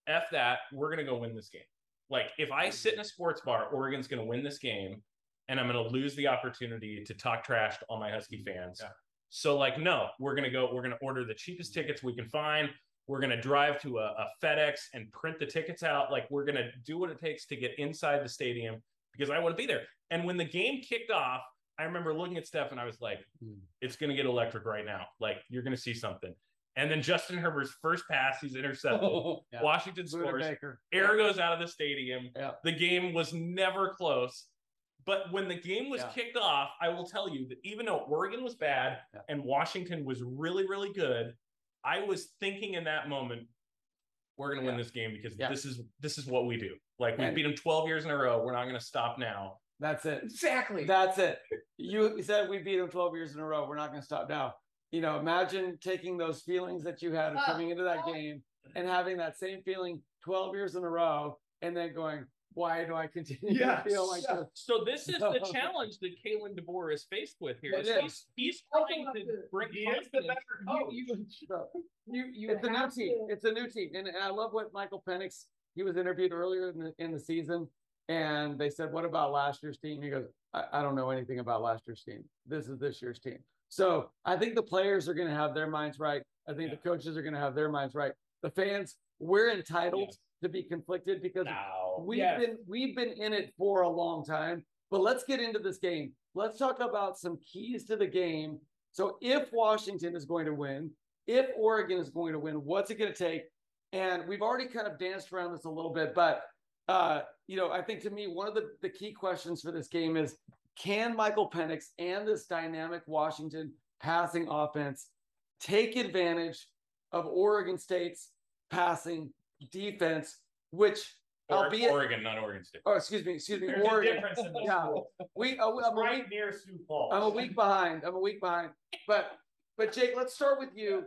F that, we're going to go win this game. Like, if I sit in a sports bar, Oregon's going to win this game, and I'm going to lose the opportunity to talk trash to all my Husky fans. Yeah. So, like, no, we're going to order the cheapest tickets we can find. We're going to drive to a FedEx and print the tickets out. Like, we're going to do what it takes to get inside the stadium because I want to be there. And when the game kicked off, I remember looking at Steph and I was like, it's going to get electric right now. Like, you're going to see something. And then Justin Herbert's first pass, he's intercepted. Yeah. Washington scores. Air goes out of the stadium. Yeah. The game was never close. But when the game was kicked off, I will tell you that even though Oregon was bad and Washington was really, really good, I was thinking in that moment, we're going to win this game because this is what we do. Like, we beat them 12 years in a row. We're not going to stop now. That's it. Exactly. That's it. You said we beat them 12 years in a row. We're not going to stop now. You know, imagine taking those feelings that you had coming into that game and having that same feeling 12 years in a row and then going, why do I continue to feel like this? So this is the challenge that Kalen DeBoer is faced with here. He's trying to bring the better coach. It's a new team. And I love what Michael Penix, he was interviewed earlier in the season, and they said, what about last year's team? He goes, I don't know anything about last year's team. This is this year's team. So I think the players are going to have their minds right. I think the coaches are going to have their minds right. The fans, we're entitled to be conflicted because we've been in it for a long time. But let's get into this game. Let's talk about some keys to the game. So if Washington is going to win, if Oregon is going to win, what's it going to take? And we've already kind of danced around this a little bit, but you know, I think to me, one of the key questions for this game is, can Michael Penix and this dynamic Washington passing offense take advantage of Oregon State's passing defense, which Oregon, not Oregon State. Oh, excuse me. There's Oregon. A difference in those I'm near Sioux Falls. I'm a week behind. But Jake, let's start with you.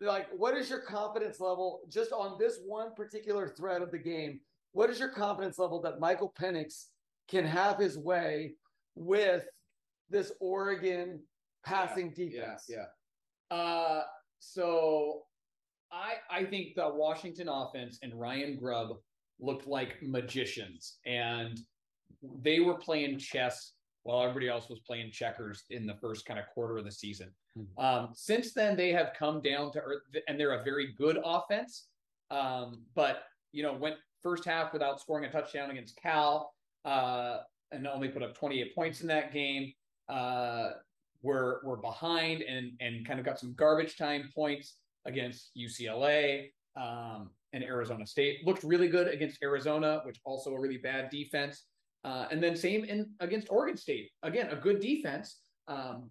Like, what is your confidence level just on this one particular thread of the game? What is your confidence level that Michael Penix can have his way with this Oregon passing defense? So I think the Washington offense and Ryan Grubb looked like magicians, and they were playing chess while everybody else was playing checkers in the first kind of quarter of the season. Mm-hmm. Since then, they have come down to earth, and they're a very good offense. But, you know, went first half without scoring a touchdown against Cal, and only put up 28 points in that game. We're behind and kind of got some garbage time points against UCLA and Arizona State. Looked really good against Arizona, which also a really bad defense. And then same against Oregon State. Again, a good defense,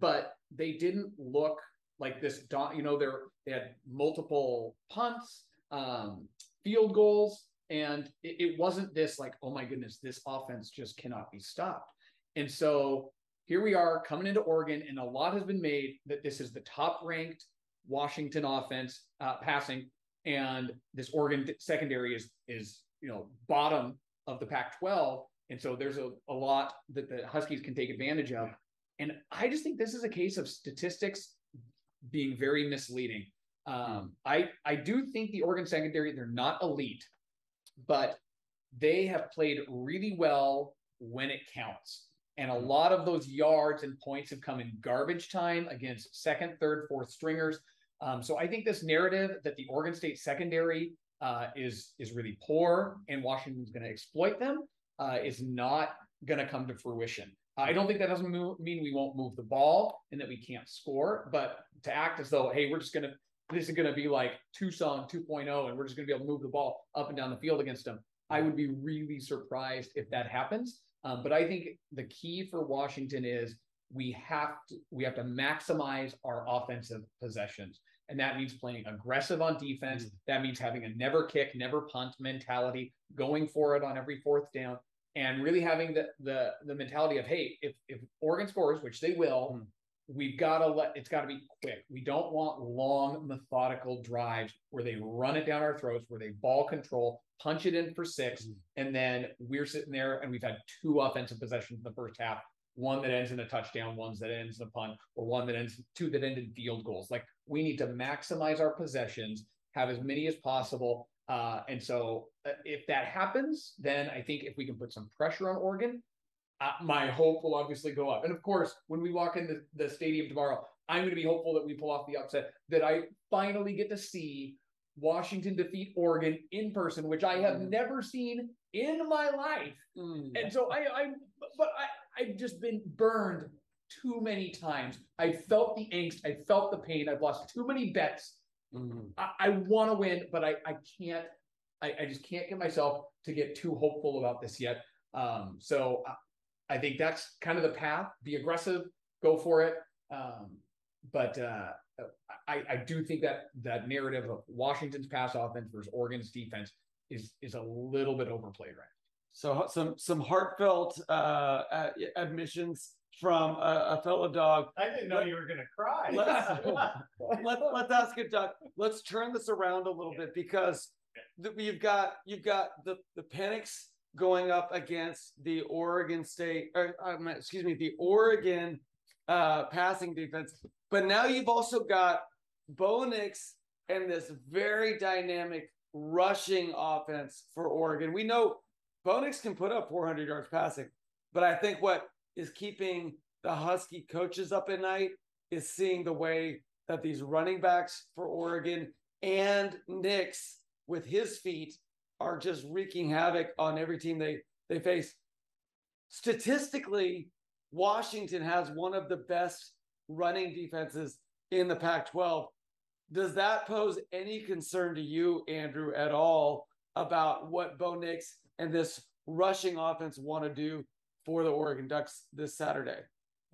but they didn't look like this. You know, they had multiple punts, field goals, and it wasn't this like, oh my goodness, this offense just cannot be stopped. And so here we are coming into Oregon, and a lot has been made that this is the top-ranked Washington offense passing, and this Oregon secondary is you know, bottom of the Pac-12. And so there's a lot that the Huskies can take advantage of. And I just think this is a case of statistics being very misleading. I do think the Oregon secondary, they're not elite, but they have played really well when it counts. And a lot of those yards and points have come in garbage time against second, third, fourth stringers. So I think this narrative that the Oregon State secondary is really poor and Washington's going to exploit them is not going to come to fruition. I don't think that doesn't mean we won't move the ball and that we can't score, but to act as though, hey, this is going to be like Tucson 2.0 and we're just going to be able to move the ball up and down the field against them. I would be really surprised if that happens. But I think the key for Washington is we have to maximize our offensive possessions. And that means playing aggressive on defense. Mm-hmm. That means having a never kick, never punt mentality, going for it on every fourth down, and really having the mentality of, hey, if Oregon scores, which they will, mm-hmm. we've got to it's got to be quick. We don't want long, methodical drives where they run it down our throats, where they ball control, punch it in for six, mm-hmm. and then we're sitting there and we've had two offensive possessions in the first half, one that ends in a touchdown, one that ends in a punt, or two that end in field goals. Like, we need to maximize our possessions, have as many as possible, And so if that happens, then I think if we can put some pressure on Oregon, my hope will obviously go up. And of course, when we walk in the stadium tomorrow, I'm going to be hopeful that we pull off the upset, that I finally get to see Washington defeat Oregon in person, which I have never seen in my life. And so I've just been burned too many times. I felt the angst. I felt the pain. I've lost too many bets. I want to win, but I can't, I just can't get myself to get too hopeful about this yet. So I think that's kind of the path. Be aggressive, go for it. But I do think that that narrative of Washington's pass offense versus Oregon's defense is a little bit overplayed right now. So some heartfelt admissions from a fellow dog. I didn't know you were going to cry. Let's ask it, Doc. Let's turn this around a little bit, because you've got the Penix going up against the Oregon State, the Oregon passing defense. But now you've also got Bo Nix and this very dynamic rushing offense for Oregon. We know Bo Nix can put up 400 yards passing, but I think what is keeping the Husky coaches up at night is seeing the way that these running backs for Oregon and Nix with his feet are just wreaking havoc on every team they face. Statistically, Washington has one of the best running defenses in the Pac-12. Does that pose any concern to you, Andrew, at all about what Bo Nix and this rushing offense want to do for the Oregon Ducks this Saturday?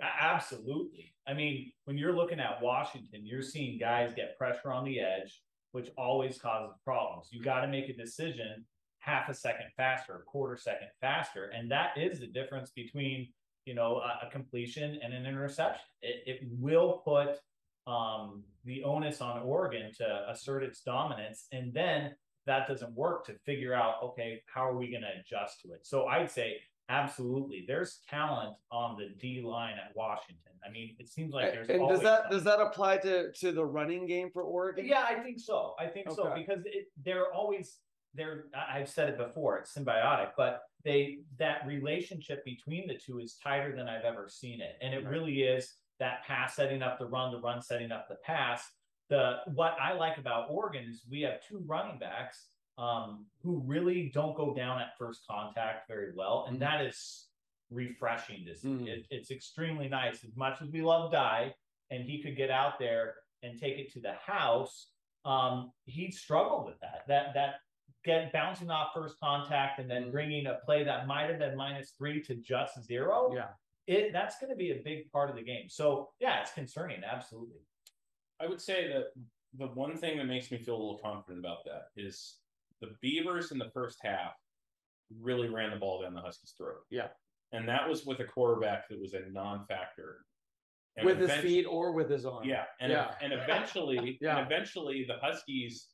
Absolutely. I mean, when you're looking at Washington, you're seeing guys get pressure on the edge, which always causes problems. You got to make a decision half a second faster, a quarter second faster. And that is the difference between, you know, a completion and an interception. It will put the onus on Oregon to assert its dominance. And then that doesn't work to figure out, okay, how are we going to adjust to it? So I'd say, absolutely, there's talent on the D line at Washington. I mean, it seems like there's. And does that apply to the running game for Oregon? Yeah, I think so. I think so because they're always. I've said it before. It's symbiotic, but that relationship between the two is tighter than I've ever seen it, and it really is that pass setting up the run setting up the pass. What I like about Oregon is we have two running backs who really don't go down at first contact very well. And that is refreshing to see. It's extremely nice. As much as we love Dye, and he could get out there and take it to the house, he'd struggle with that bouncing off first contact and then bringing a play that might have been -3 to just 0. Yeah, that's going to be a big part of the game. So, yeah, it's concerning, absolutely. I would say that the one thing that makes me feel a little confident about that is – the Beavers in the first half really ran the ball down the Huskies' throat. Yeah. And that was with a quarterback that was a non-factor. And with his feet or with his arm. Yeah. And eventually the Huskies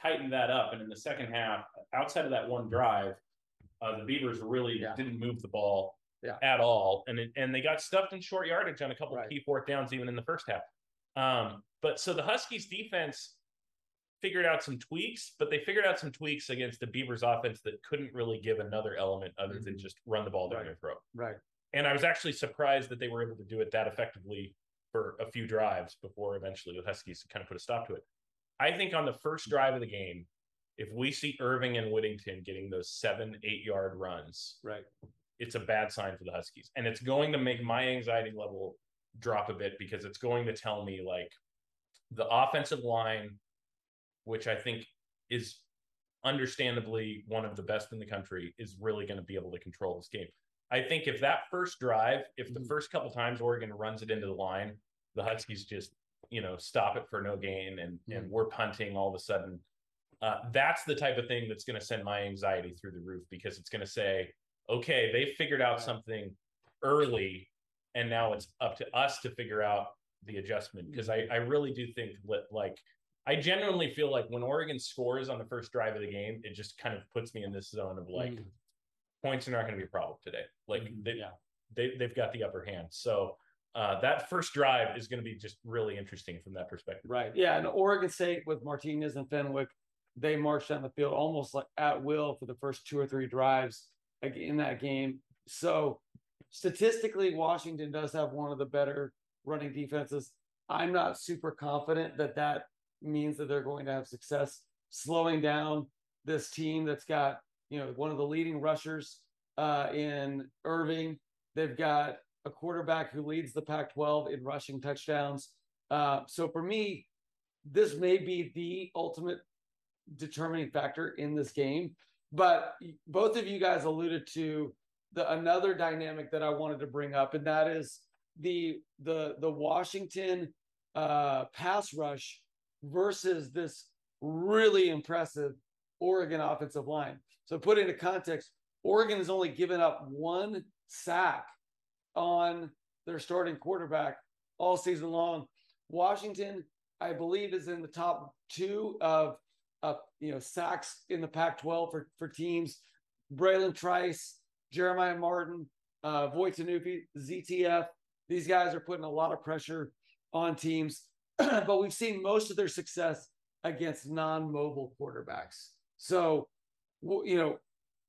tightened that up. And in the second half, outside of that one drive, the Beavers really didn't move the ball at all. And they got stuffed in short yardage on a couple of key fourth downs even in the first half. But so the Huskies' defense figured out some tweaks, but they figured out some tweaks against the Beavers offense that couldn't really give another element other than just run the ball down their throat. Right. And I was actually surprised that they were able to do it that effectively for a few drives before eventually the Huskies kind of put a stop to it. I think on the first drive of the game, if we see Irving and Whittington getting those 7-8 yard runs, it's a bad sign for the Huskies. And it's going to make my anxiety level drop a bit, because it's going to tell me like the offensive line, which I think is understandably one of the best in the country, is really going to be able to control this game. I think if that first drive, if the first couple times Oregon runs it into the line, the Huskies just, you know, stop it for no gain and we're punting all of a sudden. That's the type of thing that's going to send my anxiety through the roof, because it's going to say, okay, they figured out something early and now it's up to us to figure out the adjustment. Because I really do think that, like, I genuinely feel like when Oregon scores on the first drive of the game, it just kind of puts me in this zone of like, points are not going to be a problem today. Like they've got the upper hand. So that first drive is going to be just really interesting from that perspective. Right. Yeah. And Oregon State with Martinez and Fenwick they marched down the field almost like at will for the first two or three drives in that game. So statistically, Washington does have one of the better running defenses. I'm not super confident that that means that they're going to have success slowing down this team that's got, you know, one of the leading rushers in Irving. They've got a quarterback who leads the Pac-12 in rushing touchdowns. So for me, this may be the ultimate determining factor in this game. But both of you guys alluded to another dynamic that I wanted to bring up, and that is the Washington pass rush versus this really impressive Oregon offensive line. So put into context, Oregon has only given up one sack on their starting quarterback all season long. Washington, I believe, is in the top two of sacks in the Pac-12 for teams. Braylon Trice, Jeremiah Martin, Voit Tanupi, ZTF. These guys are putting a lot of pressure on teams, but we've seen most of their success against non-mobile quarterbacks. So, you know,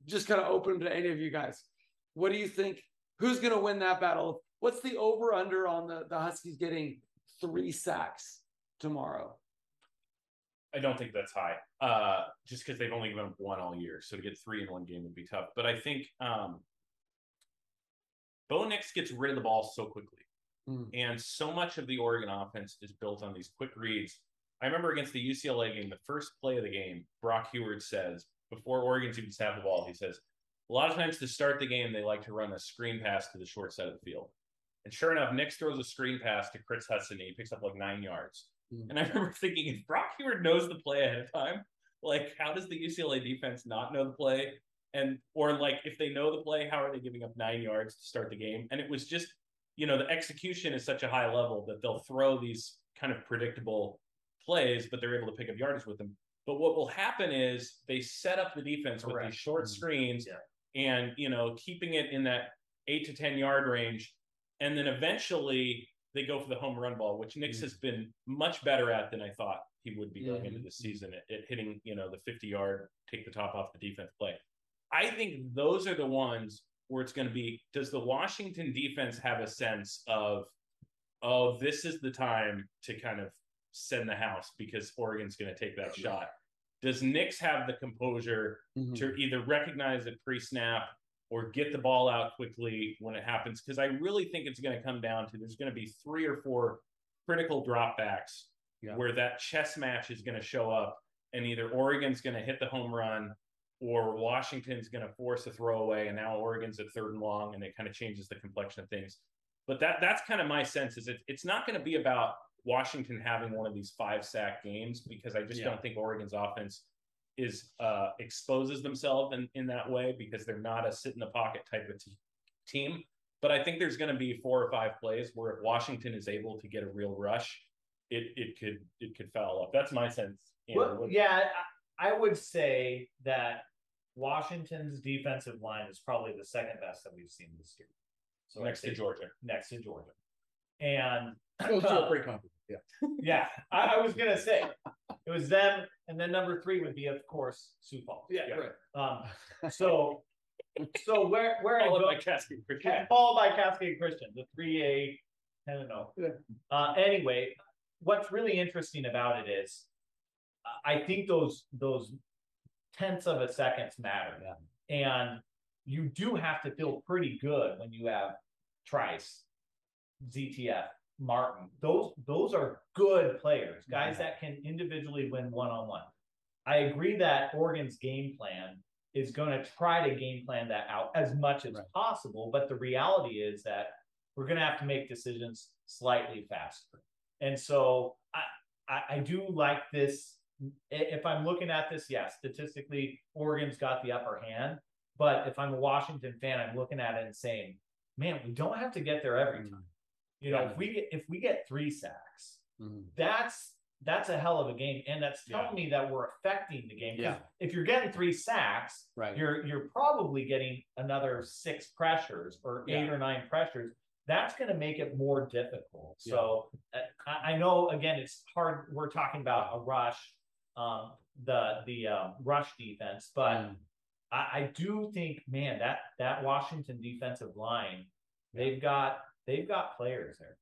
just kind of open to any of you guys. What do you think? Who's going to win that battle? What's the over-under on the Huskies getting 3 sacks tomorrow? I don't think that's high, just because they've only given 1 all year. So to get 3 in one game would be tough. But I think Bo Nix gets rid of the ball so quickly. And so much of the Oregon offense is built on these quick reads. I remember against the UCLA game, the first play of the game, Brock Huard says, before Oregon's even snapped the ball, he says, a lot of times to start the game, they like to run a screen pass to the short side of the field. And sure enough, Nix throws a screen pass to Chris Hudson, and he picks up like 9 yards. And I remember thinking, if Brock Huard knows the play ahead of time, like, how does the UCLA defense not know the play? And, or like, if they know the play, how are they giving up 9 yards to start the game? And it was just, you know, the execution is such a high level that they'll throw these kind of predictable plays, but they're able to pick up yardage with them. But what will happen is they set up the defense with these short screens and, you know, keeping it in that 8 to 10 yard range. And then eventually they go for the home run ball, which Nix has been much better at than I thought he would be going into this season at hitting, you know, the 50-yard, take the top off the defense play. I think those are the ones where it's going to be, does the Washington defense have a sense of, oh, this is the time to kind of send the house because Oregon's going to take that shot? Does Nix have the composure to either recognize it pre-snap or get the ball out quickly when it happens? Because I really think it's going to come down to, there's going to be 3 or 4 critical dropbacks where that chess match is going to show up, and either Oregon's going to hit the home run or Washington's going to force a throwaway, and now Oregon's at 3rd and long, and it kind of changes the complexion of things. But that's kind of my sense, is it's not going to be about Washington having one of these 5-sack games, because I just don't think Oregon's offense is exposes themselves in that way, because they're not a sit in the pocket type of team. But I think there's going to be 4 or 5 plays where if Washington is able to get a real rush, it could foul up. That's my sense. Well, yeah, I would say that Washington's defensive line is probably the 2nd best that we've seen this year. So next to Georgia. Next to Georgia. And pretty confident. Yeah. I was gonna say it was them, and then number 3 would be, of course, Sioux Falls. Right. So where I go, followed by Cascade and Christian, the 3A 10-0. Anyway, what's really interesting about it is, I think those tenths of a seconds matter, and you do have to feel pretty good when you have Trice, ZTF, Martin. Those are good players, guys that can individually win one-on-one. I agree that Oregon's game plan is going to try to game plan that out as much as possible, but the reality is that we're going to have to make decisions slightly faster. And so I do like this. If I'm looking at this, yes, statistically, Oregon's got the upper hand. But if I'm a Washington fan, I'm looking at it and saying, man, we don't have to get there every time. You know, if we get 3 sacks, that's a hell of a game, and that's telling me that we're affecting the game. If you're getting 3 sacks, you're probably getting another 6 pressures or 8 or 9 pressures. That's going to make it more difficult. So I know, again, it's hard. We're talking about a rush, the rush defense. But I do think, man, that Washington defensive line, they've got players there.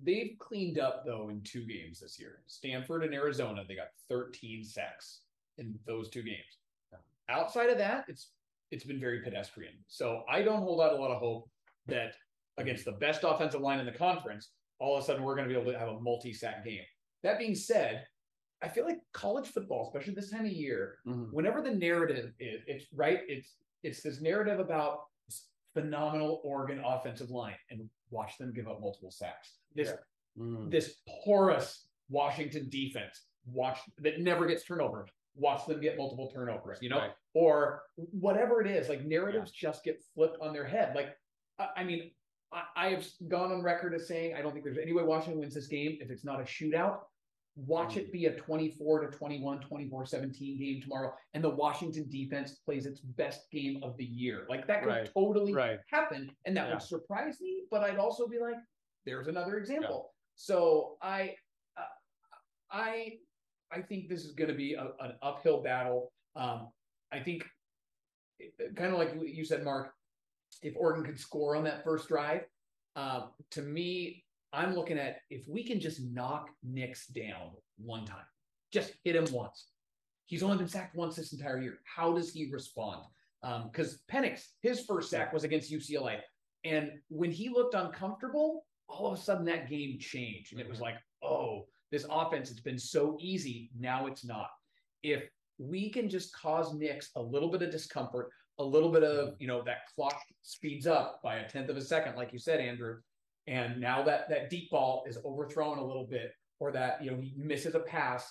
They've cleaned up though in two games this year. Stanford and Arizona, they got 13 sacks in those two games. Outside of that, it's been very pedestrian. So I don't hold out a lot of hope that against the best offensive line in the conference, all of a sudden we're going to be able to have a multi-sack game. That being said, I feel like college football, especially this time of year, whenever the narrative is, it's this narrative about this phenomenal Oregon offensive line and watch them give up multiple sacks. This porous Washington defense, that never gets turnovers. Watch them get multiple turnovers, or whatever it is. Like narratives just get flipped on their head. Like, I have gone on record as saying, I don't think there's any way Washington wins this game. If it's not a shootout, watch it be a 24-21, 24-17 game tomorrow. And the Washington defense plays its best game of the year. Like that could totally happen. And that would surprise me, but I'd also be like, there's another example. So I think this is going to be an uphill battle. I think, kind of like you said, Mark, if Oregon could score on that first drive, to me, I'm looking at if we can just knock Nix down one time, just hit him once. He's only been sacked once this entire year. How does he respond? Because Penix, his first sack was against UCLA. And when he looked uncomfortable, all of a sudden that game changed. And it was like, oh, this offense, it's been so easy. Now it's not. If we can just cause Nix a little bit of discomfort, a little bit of, that clock speeds up by a 10th of a second, like you said, Andrew. And now that deep ball is overthrown a little bit, or that, he misses a pass.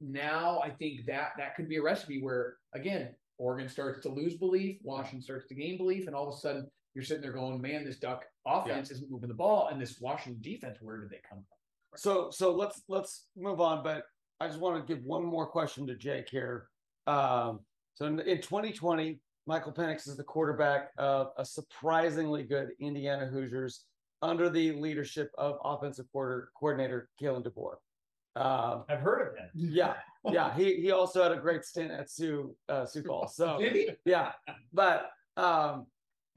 Now I think that could be a recipe where, again, Oregon starts to lose belief, Washington starts to gain belief. And all of a sudden you're sitting there going, man, this Duck offense isn't moving the ball. And this Washington defense, where did they come from? So let's move on, but I just want to give one more question to Jake here. So in 2020, Michael Penix is the quarterback of a surprisingly good Indiana Hoosiers under the leadership of offensive coordinator Kalen DeBoer. I've heard of him. Yeah. He also had a great stint at Sioux Falls. So did he? Yeah, but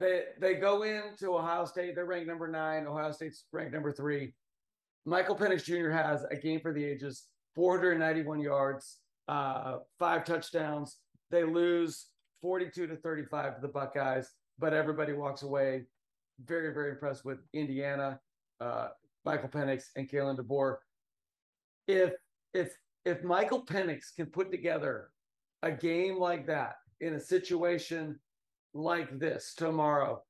they go into Ohio State. They're ranked number 9. Ohio State's ranked number 3. Michael Penix Jr. has a game for the ages, 491 yards, 5 touchdowns. They lose 42-35 to the Buckeyes, but everybody walks away very, very impressed with Indiana, Michael Penix, and Kalen DeBoer. If Michael Penix can put together a game like that in a situation like this tomorrow,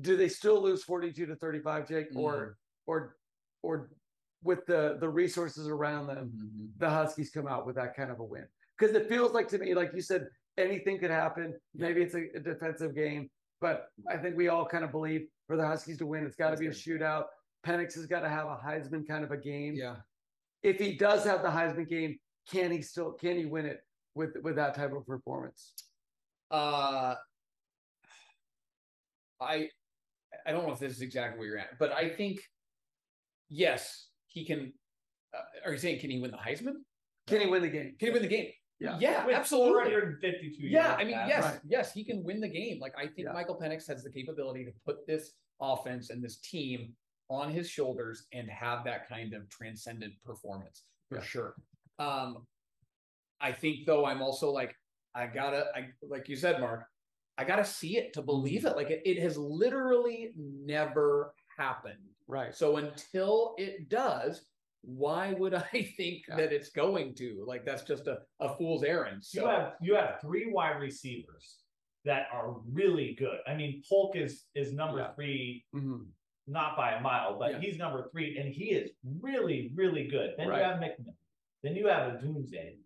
do they still lose 42-35, Jake, or with the resources around them, the Huskies come out with that kind of a win? Because it feels like to me, like you said, anything could happen. Maybe it's a defensive game, but I think we all kind of believe for the Huskies to win, it's got to be a shootout. Penix has got to have a Heisman kind of a game. Yeah. If he does have the Heisman game, can he win it with that type of performance? I don't know if this is exactly where you're at, but I think, yes, he can. Are you saying, can he win the Heisman? Can he win the game? Can he win the game? Yeah, absolutely. 452. Yeah, I mean, yes, he can win the game. Like, I think Michael Penix has the capability to put this offense and this team on his shoulders and have that kind of transcendent performance for sure. I think, though, I'm also like, like you said, Mark, I gotta see it to believe it. Like, it has literally never happened. Right. So until it does, why would I think that it's going to? Like, that's just a fool's errand. So you have 3 wide receivers that are really good. I mean, Polk is number 3, not by a mile, but he's number 3, and he is really, really good. Then you have McMillan. Then you have a Doomsday.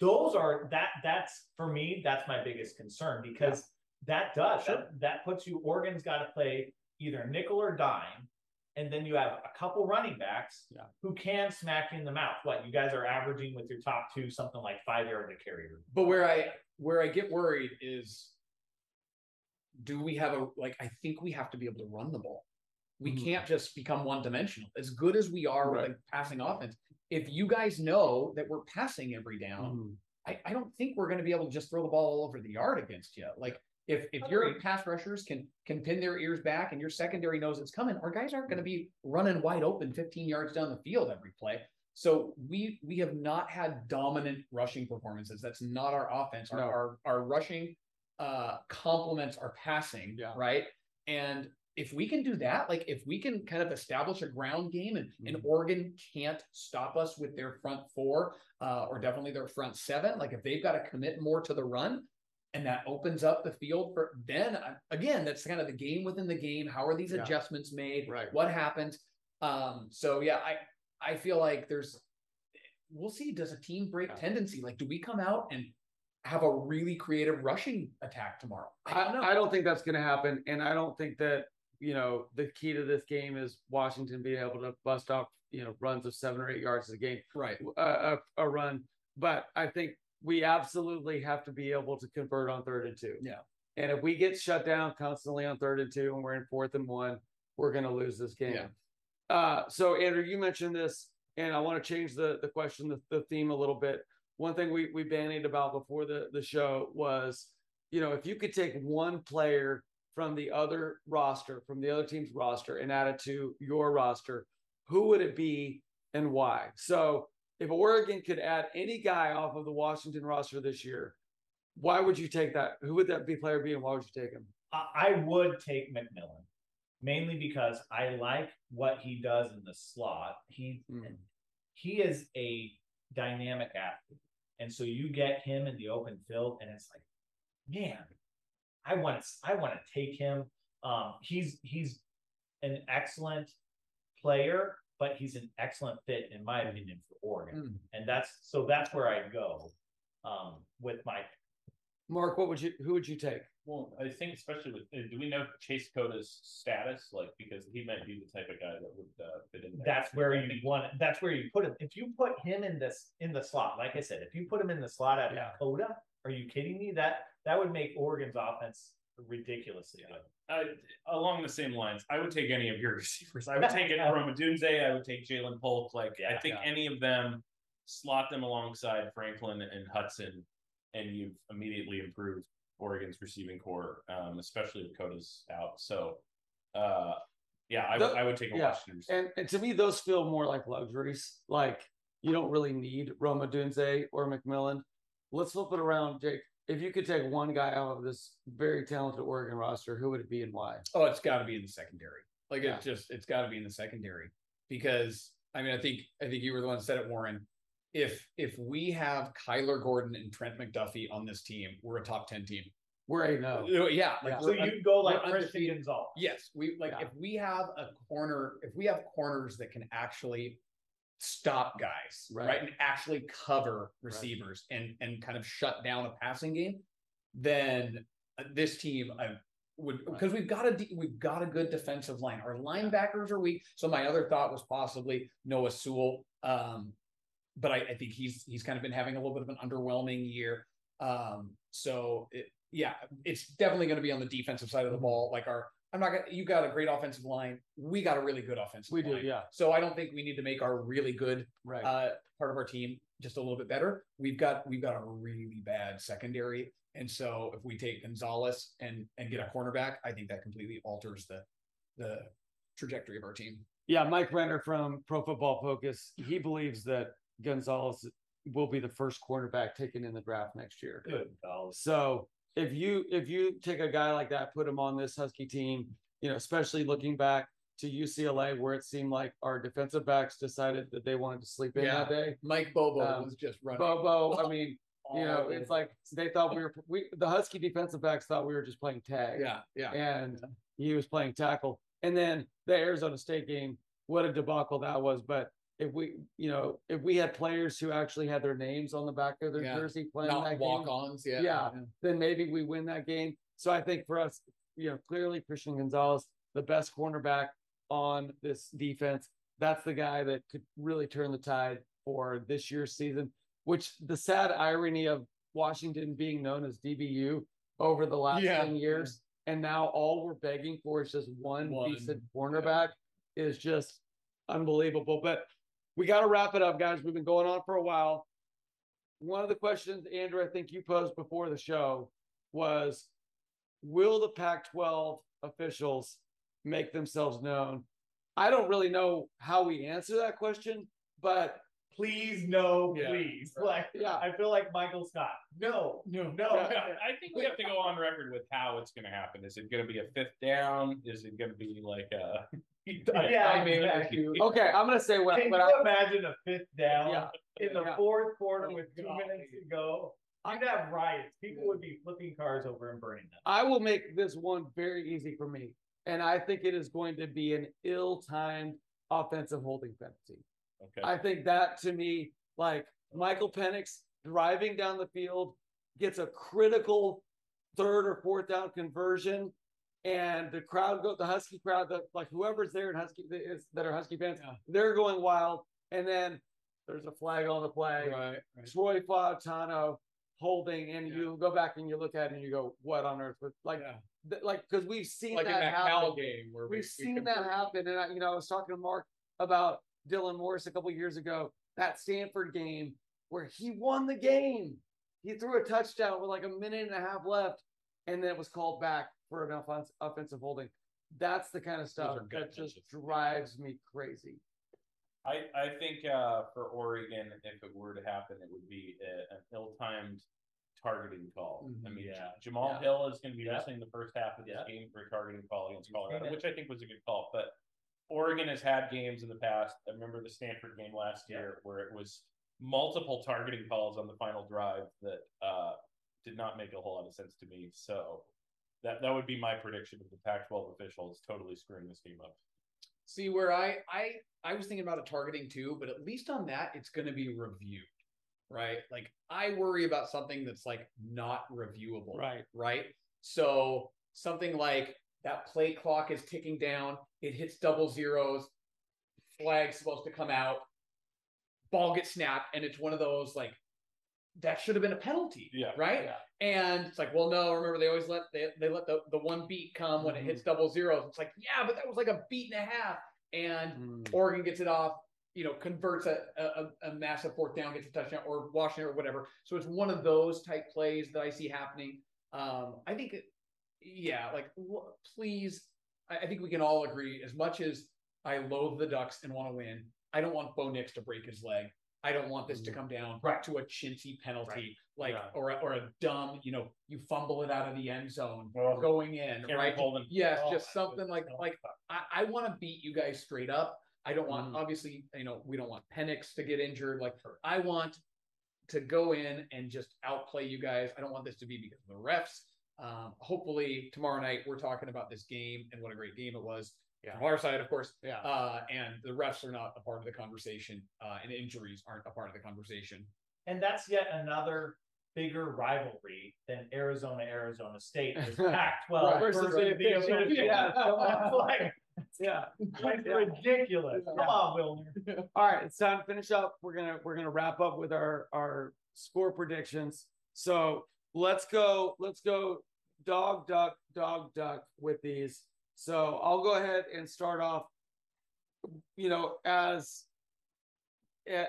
Those are that's for me, that's my biggest concern, because that puts you, Oregon's got to play either nickel or dime, and then you have a couple running backs who can smack you in the mouth. What you guys are averaging with your top 2, something like 5 yards a carry. But where I get worried is, do we have I think we have to be able to run the ball. We can't just become one dimensional. As good as we are with a passing offense, if you guys know that we're passing every down, I don't think we're going to be able to just throw the ball all over the yard against you. Like if your pass rushers can pin their ears back and your secondary knows it's coming, our guys aren't going to be running wide open 15 yards down the field every play. So we have not had dominant rushing performances. That's not our offense. No. Our rushing complements our passing, right? And if we can do that, like if we can kind of establish a ground game and Oregon can't stop us with their front four or definitely their front seven, like if they've got to commit more to the run and that opens up the field for then again, that's kind of the game within the game. How are these adjustments made? Right. What happens? So yeah, I feel like we'll see, does a team break tendency? Like, do we come out and have a really creative rushing attack tomorrow? I don't think that's going to happen. And I don't think that, you know, the key to this game is Washington being able to bust off, you know, runs of 7 or 8 yards a game, right? A run. But I think we absolutely have to be able to convert on 3rd and 2. Yeah. And if we get shut down constantly on 3rd and 2 and we're in 4th and 1, we're going to lose this game. Yeah. So Andrew, you mentioned this, and I want to change the question, the theme a little bit. One thing we bandied about before the show was, you know, if you could take one player from the other roster, from the other team's roster, and add it to your roster, who would it be and why? So if Oregon could add any guy off of the Washington roster this year, why would you take that? Who would that player be, and why would you take him? I would take McMillan, mainly because I like what he does in the slot. He is a dynamic athlete. And so you get him in the open field and it's like, man, I want to take him. He's an excellent player, but he's an excellent fit in my opinion for Oregon. And that's where I go with Mike. Mark, who would you take? Well, I think especially with, do we know Chase Coda's status? Like, because he might be the type of guy that would fit in there. That's where you want. That's where you put him. If you put him in the slot, like I said, if you put him in the slot out of Coda, are you kidding me? That would make Oregon's offense ridiculously good. Along the same lines, I would take any of your receivers. I would take it from Adunze. I would take Jalen Polk. Like, I think any of them, slot them alongside Franklin and Hudson, and you've immediately improved Oregon's receiving core, especially if Coda's out. So, I would take a Washington receiver. And to me, those feel more like luxuries. Like, you don't really need Rome Odunze or McMillan. Let's flip it around, Jake. If you could take one guy out of this very talented Oregon roster, who would it be and why? Oh, it's got to be in the secondary. Like, it's got to be in the secondary because, I mean, I think you were the one that said it, Warren. If we have Kyler Gordon and Trent McDuffie on this team, we're a top 10 team. We're so you'd go like Christian Gonzalez. Yes, if we have corners that can actually stop guys, right? And actually cover receivers and kind of shut down a passing game, then this team would, because we've got a good defensive line. Our linebackers are weak. So my other thought was possibly Noah Sewell. But I think he's kind of been having a little bit of an underwhelming year. It's definitely going to be on the defensive side of the ball. Like you got a great offensive line. We got a really good offensive line. We do, yeah. So I don't think we need to make our really good part of our team just a little bit better. We've got a really bad secondary. And so if we take Gonzalez and get a cornerback, I think that completely alters the trajectory of our team. Yeah, Mike Renner from Pro Football Focus, he believes that Gonzalez will be the first cornerback taken in the draft next year. Good. So if you take a guy like that, put him on this Husky team, you know, especially looking back to UCLA, where it seemed like our defensive backs decided that they wanted to sleep in that day. Mike Bobo was just running. Bobo, I mean, you know, it's like they thought the Husky defensive backs thought we were just playing tag. He was playing tackle. And then the Arizona State game, what a debacle that was. But if we had players who actually had their names on the back of their jersey playing that walk-ons, then maybe we win that game. So I think for us, you know, clearly Christian Gonzalez, the best cornerback on this defense, that's the guy that could really turn the tide for this year's season, which the sad irony of Washington being known as DBU over the last 10 years, and now all we're begging for is just one decent cornerback is just unbelievable. But We got to wrap it up, guys. We've been going on for a while. One of the questions, Andrew, I think you posed before the show was, will the Pac-12 officials make themselves known? I don't really know how we answer that question, but please, no, yeah, please. Right. Like, yeah, I feel like Michael Scott. No. I think we have to go on record with how it's going to happen. Is it going to be a fifth down? Is it going to be like a? Exactly. Okay, I'm going to say what. Can you imagine a fifth down in the fourth quarter with 2 minutes to go? You'd have riots. People would be flipping cars over and burning them. I will make this one very easy for me, and I think it is going to be an ill-timed offensive holding penalty. Okay. I think that, to me, like Michael Penix driving down the field, gets a critical third or fourth down conversion, and the crowd, the Husky crowd, like whoever's there in Husky that are Husky fans, they're going wild. And then there's a flag on the play. Right. Troy Fautano holding, and you go back and you look at it and you go, what on earth? But like because we've seen like that happen. Cal game where we've seen that happen. And I was talking to Mark about Dylan Morris a couple of years ago, that Stanford game where he won the game. He threw a touchdown with like a minute and a half left, and then it was called back for an offensive holding. That's the kind of stuff that just drives me crazy. I think for Oregon, if it were to happen, it would be an ill-timed targeting call. Mm-hmm. I mean, Jamal Hill is going to be missing the first half of this game for a targeting call against Colorado, which I think was a good call, but Oregon has had games in the past. I remember the Stanford game last year where it was multiple targeting calls on the final drive that did not make a whole lot of sense to me. So that would be my prediction of the Pac-12 officials totally screwing this game up. See, where I was thinking about a targeting too, but at least on that, it's going to be reviewed, right? Like, I worry about something that's like not reviewable, right? So something like that play clock is ticking down. It hits double zeros. Flag's supposed to come out. Ball gets snapped, and it's one of those, like, that should have been a penalty, right? Yeah. And it's like, well, no, remember, they always let the one beat come when it hits double zeros. It's like, yeah, but that was like a beat and a half. And Oregon gets it off, converts a massive fourth down, gets a touchdown, or Washington or whatever. So it's one of those type plays that I see happening. I think – please, I think we can all agree, as much as I loathe the Ducks and want to win, I don't want Bo Nix to break his leg. I don't want this to come down to a chintzy penalty, or a dumb, you fumble it out of the end zone going in, right? Just something like I want to beat you guys straight up. I don't want, obviously, we don't want Penix to get injured. Like, I want to go in and just outplay you guys. I don't want this to be because of the refs. Hopefully tomorrow night we're talking about this game and what a great game it was from our side, of course. And the refs are not a part of the conversation, and injuries aren't a part of the conversation. And that's yet another bigger rivalry than Arizona State is Pac-12 versus the official. Ridiculous. Come on, Wilner. All right, it's time to finish up. We're gonna wrap up with our score predictions. So Let's go dog, duck with these. So I'll go ahead and start off,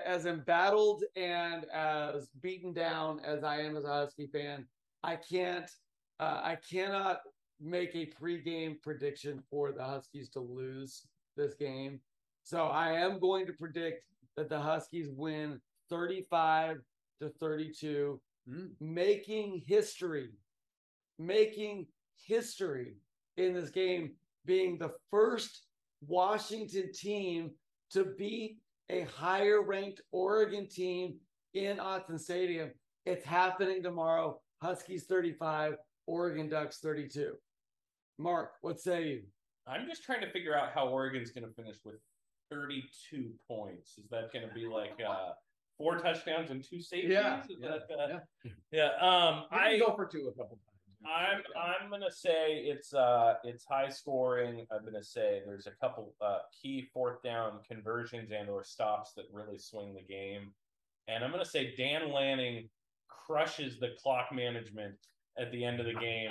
as embattled and as beaten down as I am as a Husky fan, I cannot make a pregame prediction for the Huskies to lose this game. So I am going to predict that the Huskies win 35-32. Making history in this game, being the first Washington team to beat a higher-ranked Oregon team in Autzen Stadium. It's happening tomorrow. Huskies 35, Oregon Ducks 32. Mark, what say you? I'm just trying to figure out how Oregon's going to finish with 32 points. Is that going to be like four touchdowns and two safeties? I go for two a couple times. I'm gonna say it's high scoring. I'm gonna say there's a couple key fourth down conversions and or stops that really swing the game. And I'm gonna say Dan Lanning crushes the clock management at the end of the game.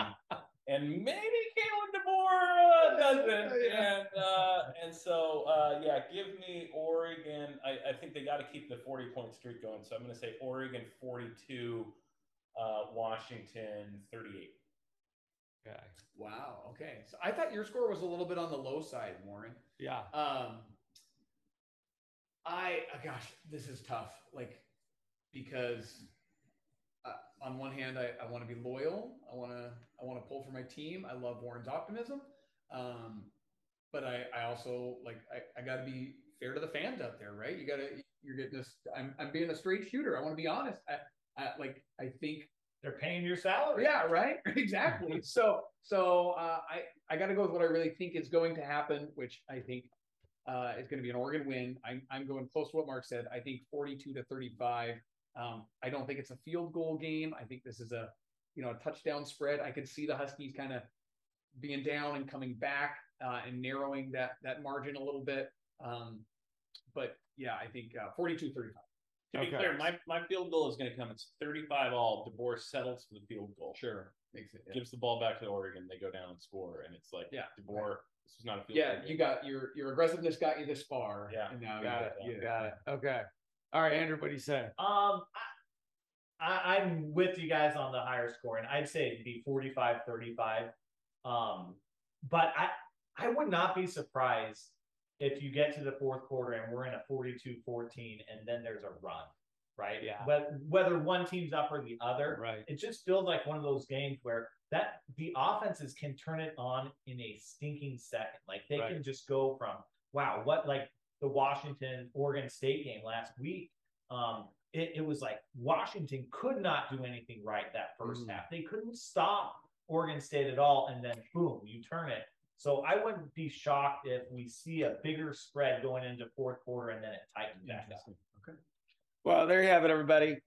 And maybe Kalen DeBoer doesn't. And so, give me Oregon. I think they got to keep the 40-point streak going. So I'm going to say Oregon 42, Washington 38. Okay. Wow. Okay. So I thought your score was a little bit on the low side, Warren. Yeah. Gosh, this is tough. Like, because on one hand, I want to be loyal. I want to pull for my team. I love Warren's optimism. But I also like, I got to be fair to the fans out there, right? You're getting this. I'm being a straight shooter. I want to be honest. I think they're paying your salary. Yeah. Right. Exactly. So, I got to go with what I really think is going to happen, which I think is going to be an Oregon win. I'm going close to what Mark said. I think 42-35. I don't think it's a field goal game. I think this is a touchdown spread. I could see the Huskies kind of being down and coming back and narrowing that margin a little bit. But yeah, I think 42-35. To be clear, my field goal is going to come. It's 35-all. DeBoer settles for the field goal. Sure. Makes it, yeah. Gives the ball back to Oregon. They go down and score. And it's like, yeah, DeBoer, right. This is not a field goal. Yeah, you got your aggressiveness got you this far. Yeah. And now you got it. Okay. All right, Andrew, what do you say? I'm with you guys on the higher score, and I'd say it'd be 45-35. But I would not be surprised if you get to the fourth quarter and we're in a 42-14 and then there's a run, right? Yeah. Whether one team's up or the other, right? It just feels like one of those games where that the offenses can turn it on in a stinking second. Like they right. can just go from, wow, what like the Washington Oregon State game last week. It was like Washington could not do anything right that first half. They couldn't stop Oregon State at all. And then boom, you turn it. So I wouldn't be shocked if we see a bigger spread going into fourth quarter and then it tightens back up. Okay. Well, there you have it, everybody.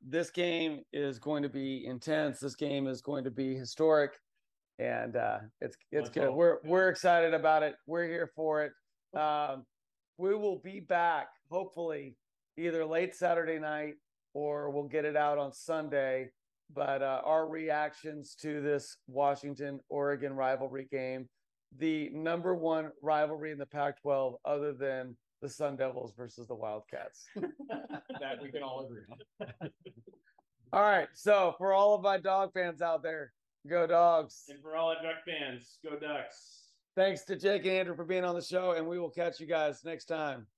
This game is going to be intense. This game is going to be historic, and it's good. Hope. We're excited about it. We're here for it. We will be back, hopefully, either late Saturday night or we'll get it out on Sunday. But our reactions to this Washington-Oregon rivalry game, the number one rivalry in the Pac-12 other than the Sun Devils versus the Wildcats. That we can all agree on. All right, so for all of my dog fans out there, go Dogs. And for all our Duck fans, go Ducks. Thanks to Jake and Andrew for being on the show, and we will catch you guys next time.